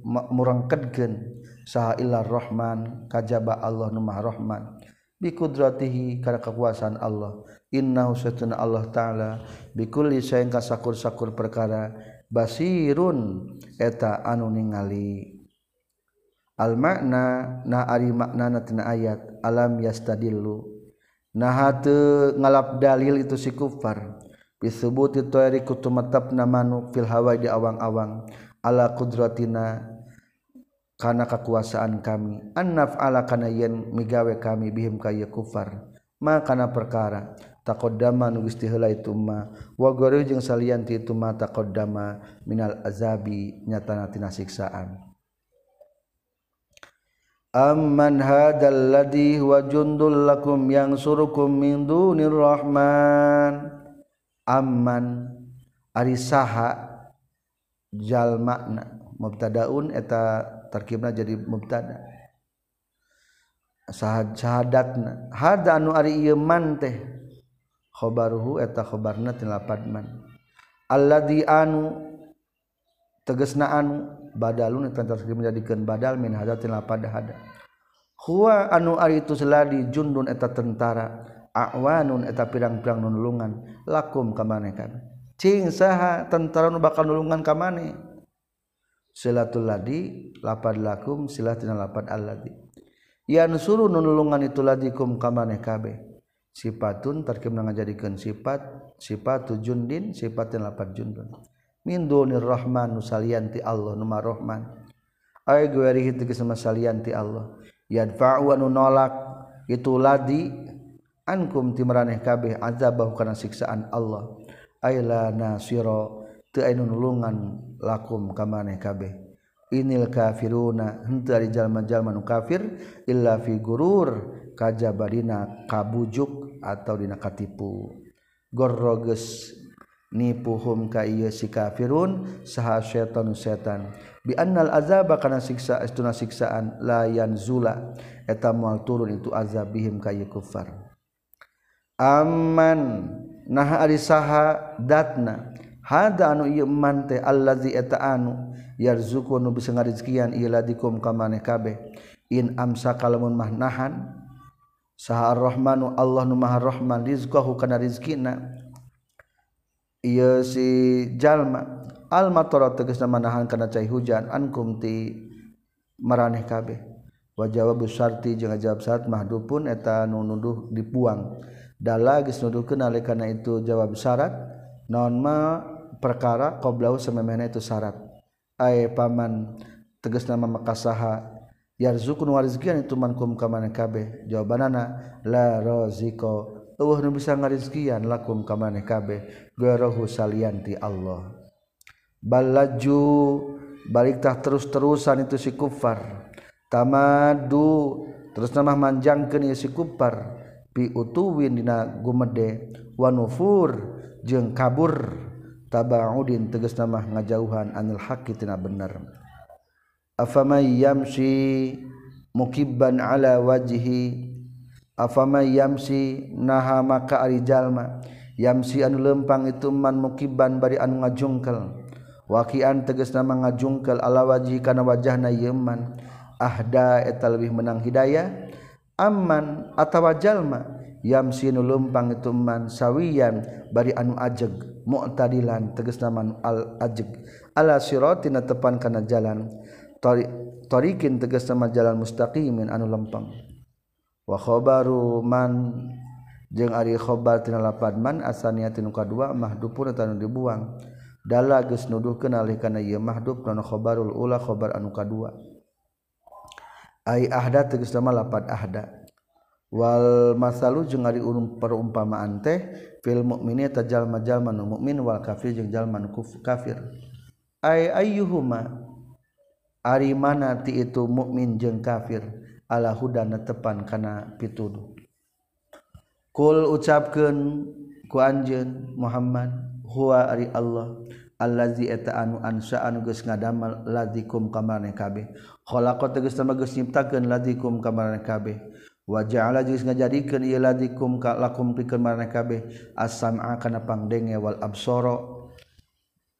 murengkedkeun saha ilar rahman kajaba Allah nu maha rahman bi qudratihi kana kekuasaan Allah innahu satuna Allah taala bikulli syai'in kasakur-sakur perkara basirun eta anu ningali al makna na ari maknana tina ayat alam yastadillu nah teu ngalap dalil itu si kufar bisubuti tayri kutumatapna manu fil hawa di awang-awang ala qudratina kana kekuasaan kami annaf ala kana yen migawe kami bihim kaya kufar ma kana perkara taqaddama nu geus tiheula itu ma wa gori jeung salian ti itu ma taqaddama minal azabi nyatana tina siksaan amman hadzal ladzi huwa jundul lakum yansurukum min dunir rahman amman ari saha jalma'na mubtadaun eta tarkibna jadi mubtada sahadatna hada anu ari ieu man teh khabaruhu eta khabarna tin lapad man alladzi anu tegesna anu badalun terus dijadikeun badal min hadatin lapada hada huwa anu ari itu seladi jundun eta tentara awanun eta pirang-pirang nulungan lakum ka maneh kana cing saha tentara nu bakal nulungan ka maneh silatul ladi lapad lakum silatina lapad alladhi yansuru nulungan itu ladikum ka maneh kabeh sifatun tarkibna ngajadikeun sifat sifatu jundin sifatin lapad jundun min dunir rahman nusalianti Allah numar rahman ay guerihi tegas masalianti Allah yadfa'u anu nolak itu ladi ankum timraneh kabeh azabahu kana siksaan Allah ay la nasiro teu anu nulungan lakum ka maneh kabeh inil kafiruna henteu ari jalma-jalma nu kafir illa fi gurur kajabarina kabujuk atau dina katipu gorroges nipuhum ka ieu si kafirun saha syaitan setan bi annal azaba kana siksa astuna siksaan la yanzula eta moal turun itu azabihim ka ieu kufar amman nah ari saha datna hada anu ieu man teh allazi eta anu yarzuqu nu bisa ngarizkian ieu ladikum ka maneh kabeh in amsaka lamun mah nahan saha arrahmanu Allah nu maha rahman rizqahu kana rizkina ieu si jalma al-matara tegasna manahan kana cai hujan ankum ti maraneh kabeh wa jawabu syarti jeung jawab syarat mahdu pun eta nu nuduh dipuang dala geus nuduhkeun ale kana itu jawab syarat naon ma perkara qoblau samemehna itu syarat ai paman tegasna mamakasaha yarzuqun warizqian itu mankum ka maneh kabeh jawabanana la raziko Allah nu bisa ngarizkian lakum ka maneh kabeh garahu salianti Allah balaju balik tah terus-terusan itu si kufar tamadu terus namah manjangkeun ieu si kufar bi utuwin dina gumede wa nufur jeung kabur tabaudin tegas namah ngajauhan anil haqqi tina bener afamay yamshi mukibban ala wajhi afama yamsi naha maka ari jalma yamsi anu lempang itu man mukiban bari anu ngajungkel waqian tegasna mangajungkel ala wajhi kana wajahna yeman ahda eta leuwih menang hidayah amman atawa jalma yamsi anu lempang itu man sawiyan bari anu ajeg mu'tadilan tegasna man al ajeg ala siratina tepan kana jalan tariqin tegasna jalan mustaqimin anu lempang wa khabaru man jeung ari khabar tina lapad man asaniati nu kadua mahdhufun tanu dibuang dalla geus nuduhkeun alih kana ieu mahdhuf kana khabarul ula khabar anu kadua ai ahda tegas nama lapad ahda wal masalu jeung ari perumpamaan teh fil mukmini tajalma-jalma nu mukmin wal kafir jeung jalma nu kafir ai ayyuhuma ari mana ti itu mukmin jeung kafir ala hudana tepan kana pituduh kul ucapkeun ku anjeun Muhammad huwa ari Allah allazi eta anu ansa anu geus ngadamal lazikum ka maneh kabeh khalaqat geus tama geus nyiptakeun lazikum ka maneh kabeh wa ja'ala geus ngajadikeun ieu lazikum ka lakum pikeun maneh kabeh as-sam'a kana pangdenge wal absara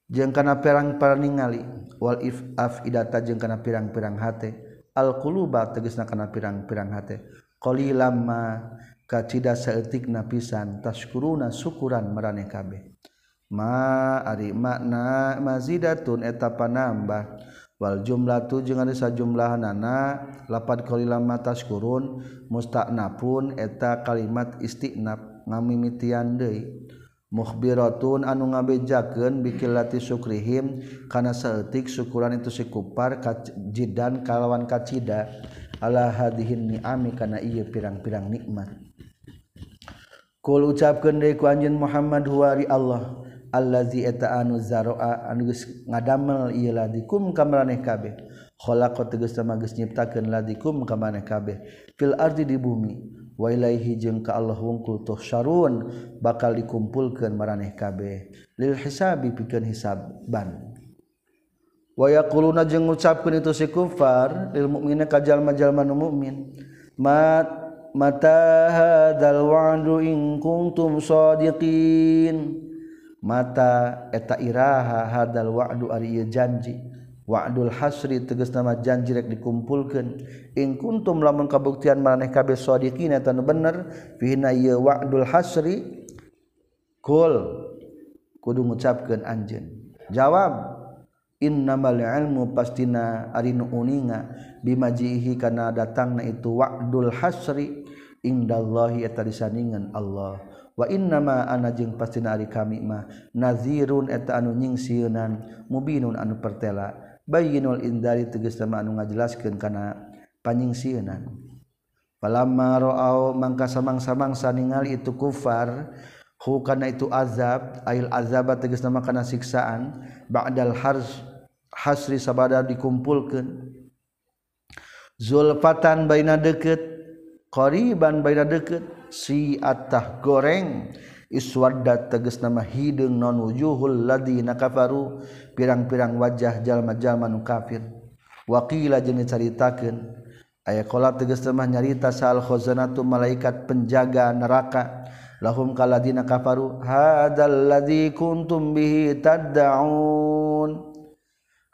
jeung kana pirang-pirang ningali wal afidata jeung kana pirang-pirang hate al-quluba tegasna kana pirang-pirang hate qalilam ma kacida saeutikna pisan tashkuruna syukuran maraneh kabeh ma ari makna mazidatun eta panambah wal jumlatu jeung ari sajumlahanna lapad qalilam ma tashkurun musta'nafun eta kalimat istinaf ngamimitian deui mukhbiratun anu ngabejakeun bikilati syukrihim kana saeutik syukuran itu si kufar kajidan kalawan kacida ala hadihin ni'ami kana ieu pirang-pirang nikmat kul ucapkeun deui ku anjeun Muhammad huwa ri Allah allazi eta anu zaraa anu geus ngadamel ieu ladikum ka maneh kabeh khalaqa tegas sama geus nyiptakeun ladikum ka maneh kabeh fil ardi di bumi wa ilaihi jeung ka Allah wungkul tuhsyarun bakal dikumpulkeun maraneh kabeh lil hisabi pikeun hisaban wa yaquluna jeung ngucapkeun itu si kufar lil mukminina ka jalma-jalma nu mukmin mata hadzal wa'du in kuntum shadiqin mata eta iraha hadal wa'du ari ieu janji wa'dul hasri tegasna mah janji rek dikumpulkeun in kuntum lamun kabuktian maneh kabeh shodiqin eta bener fihna ieu wa'dul hasri kul kudu ngucapkeun anjeun jawab innamal ilmu pastina ari nu uninga bimajihi kana datangna itu wa'dul hasri indallahi eta disandingan Allah wa innama ana jeung pastina ari kami mah nazirun eta anu nyingsieunan mubinun anu pertela bayyinul indari tegasna anu ngajelaskeun kana panyingsieunan falamma ra'au mangka samang-samangsa ningali itu kufar hu kana itu azab ail azaba tegasna kana siksaan ba'dal hasri sabada dikumpulkeun zulfatan baina deukeut qariban baina deukeut si atah goreng iswaddat tegas nama hideung non wujuhul ladina kafaru pirang-pirang wajah jalma-jalma nu kafir waqila jeung dicaritakeun aya qala tegas nama nyarita sal khazanatu malaikat penjaga neraka lahum kaladina kafaru hadzal ladzi kuntum bihi tad'un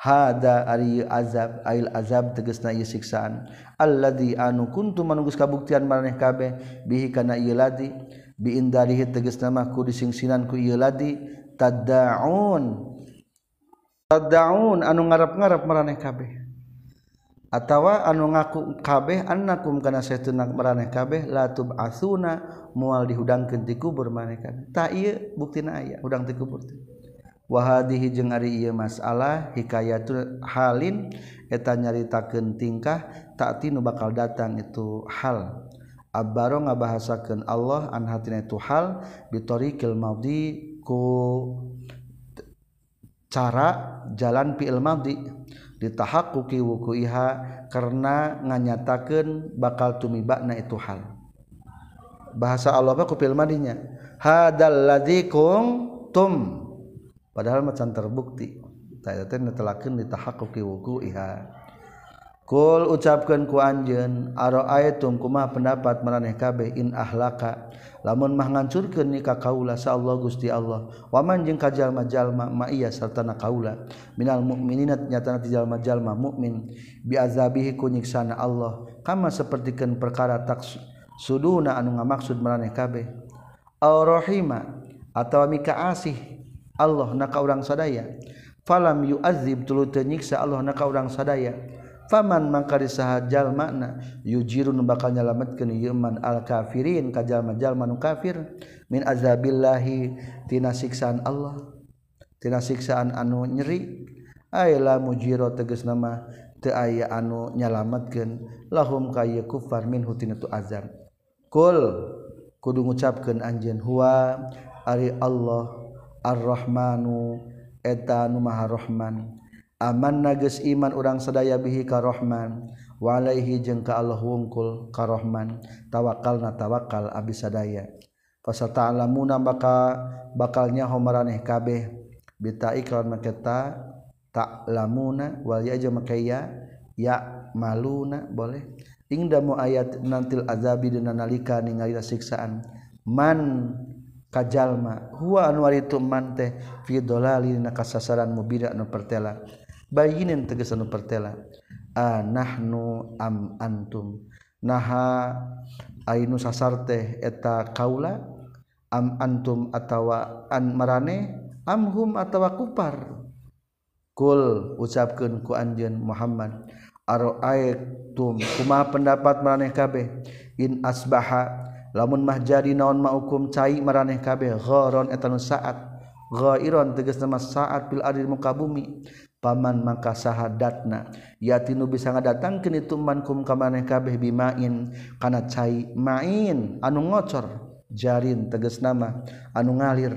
hada ari azab ail azab tegasna ieu siksaan alladzi anu kuntum manunggus kabuktian maneh kabeh bihi kana ieu ladi bi indarihi tegasna mah ku disingsinan ku ieu ladi tad'un tad'un anu ngarep-ngarep maneh kabeh atawa anu ngaku kabeh annakum kana saestuna maneh kabeh la tub'atsuna moal dihudangkeun ti kubur maneh kabeh tah ieu buktina aya hudang ti kubur wahadihi jeung ari ieu masalah hikayatul halin eta nyaritakeun tingkah ta'ti nu bakal datang itu hal abaro ngabahasakeun Allah an hatina itu hal bitariqil madhi ku cara jalan fi'il madhi ditahaqquqi wukuiha karena nganyatakeun bakal tumibakna itu hal bahasa Allah mah ku fi'il madhinya hadal ladzi kuntum padahal macan terbukti tayatan netelakeun ditahaqquqi wuku'iha kul ucapkeun ku anjeun ara'aitum kumaha pendapat maneh kabeh in ahlaka lamun mah ngancurkeun ni ka kaula sa Allah Gusti Allah waman jeung kajalma-jalma ma iya sarta na kaula minal mukminina nyatana ti jalma-jalma mukmin bi azabihi kunyiksana Allah kama sapertikeun perkara taksuduna anu ngamaksud maneh kabeh ar-rahima atawa mika asih Allah nak orang sadaya falam yu'azib tuluy teu nyiksa Allah nak orang sadaya faman mangka disaha jalma yujirun bakal nyalametkeun ieu man al kafirin ka jalma-jalma nu kafir min azabillahi tina siksaan Allah tina siksaan anu nyeri aila mujiro tegasna mah teu aya anu nyalametkeun lahum ka ieu kufar min hutinatu azab kul kudu ngucapkeun anjeun huwa ari Allah Ar-Rahmanu eta nu Maha Rahman amanna geus iman urang sadaya bihi ka Rahman wa alaihi jeung ka Allah wungkul ka Rahman tawakkalna tawakkal abdi sadaya fasata'lamuna bakal nyaho maraneh kabeh bita iklan maketa ta'lamuna wal ya jeung makaya ya maluna boleh ingdamu ayat nantil azabi dina nalika ningali siksaan man kajalma huwa anu ari tuman teh fi dhalalina kasasaran mubida anu pertela bayinin tegas anu pertela nahnu am antum naha ainu sasar teh eta kaula am antum atawa an marane am hum atawa kupar kul ucapkeun ku anjeun Muhammad ara'aitum kumaha pendapat maraneh kabeh in asbaha lamun mah jadi naon maukum cai maraneh kabeh gharon eta nu saat ghairon tegasna mah saat bil ardi muka bumi paman maka sahadatna yatinu bisa ngadatangkeun itu mankum ka maraneh kabeh bimain kana cai main anu ngocor jarin tegasna mah anu ngalir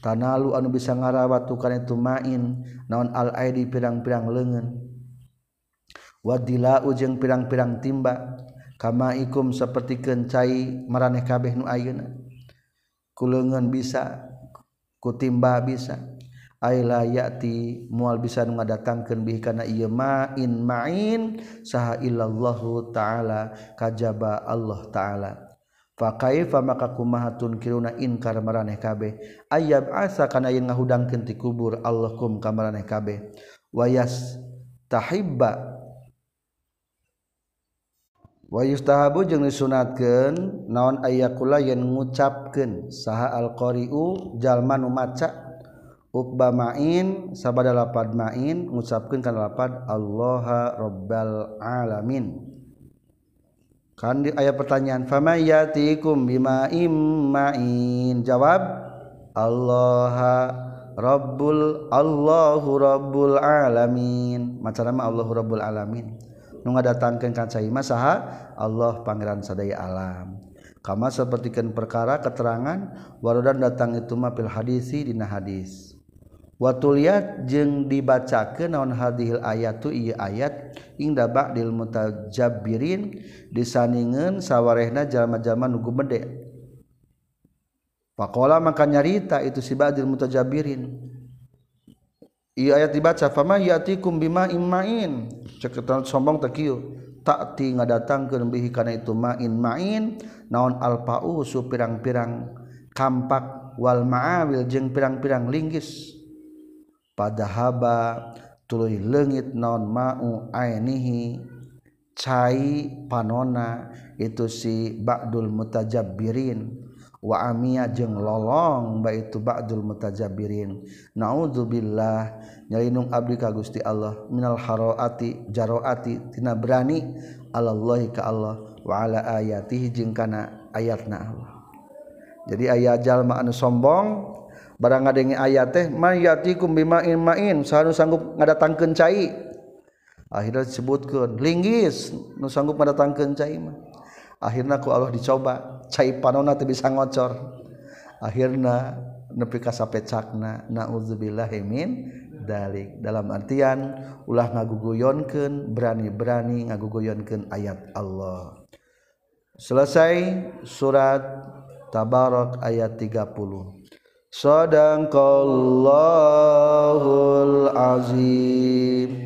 tanalu anu bisa ngarawat tukana itu main naon al aidi pirang-pirang leungeun wadila jeung pirang-pirang timba kama ikum sapertikeun cai maraneh kabeh nu ayeuna ku leungeun bisa ku timba bisa aila yati moal bisa nu ngadatangkeun bihi kana ieu main saha illallahu taala kajaba Allah taala Fa kaifa maka kumaha tunkiruna inkar maraneh kabeh ayyab asa kana yen ngahudangkeun ti kubur Allahkum ka maraneh kabeh wa yustahabu jeung disunatkeun naon ayyakula yen ngucapkeun saha alqari'u jalma nu maca uqba ma'in sabada lapad ma'in ngucapkeun kana lapad Allaha rabbal alamin. Kan ayat pertanyaan famayatikum bima'im ma'in jawab Allahu rabbul alamin macarama Allahu rabbul alamin nu ngadatangkeun ka cai mah saha Allah pangeran sadaya alam kama sapertikeun perkara keterangan warodan datang itu mah fil hadisi dina hadis wa tuliyat jeung dibacakeun naon hadhil ayatu ieu ayat ingda ba'dil mutajabbirin disandingeun sawarehna jalma-jalma nu gumedhe faqala maka nyarita itu si ba'dil mutajabbirin ieu ayat dibaca fama yatikum bima immain ceketan sombong takieu ta'ti ngadatangkeun bihi kana itu main naon alpa'u su pirang-pirang kampak wal ma'awil jeung pirang-pirang linggis padahaba tuluy leungit naon ma'u ainihi cai panona itu si ba'dul mutajabbirin wa amia jeung lolong baitu ba'dul mutajabbirin naudzubillah nyalinung abdi ka Gusti Allah minal haraati jaroati tina berani alallahi ka Allah wa ala ayatihi jeung kana ayatna Allah. Jadi aya jalma anu sombong barang ngadenge aya teh mayatikum bima'in ma'in sanu sanggup ngadatangkeun cai akhirna disebutkeun linggis nu sanggup ngadatangkeun cai mah akhirna ku Allah dicoba cai panona teu bisa ngocor akhirna nepi ka sapecakna naudzubillahi min dalik dalam artian ulah ngaguguyonkeun berani-berani ngaguguyonkeun ayat Allah. Selesai surat Tabarak ayat 30. Sadaqallahul azim.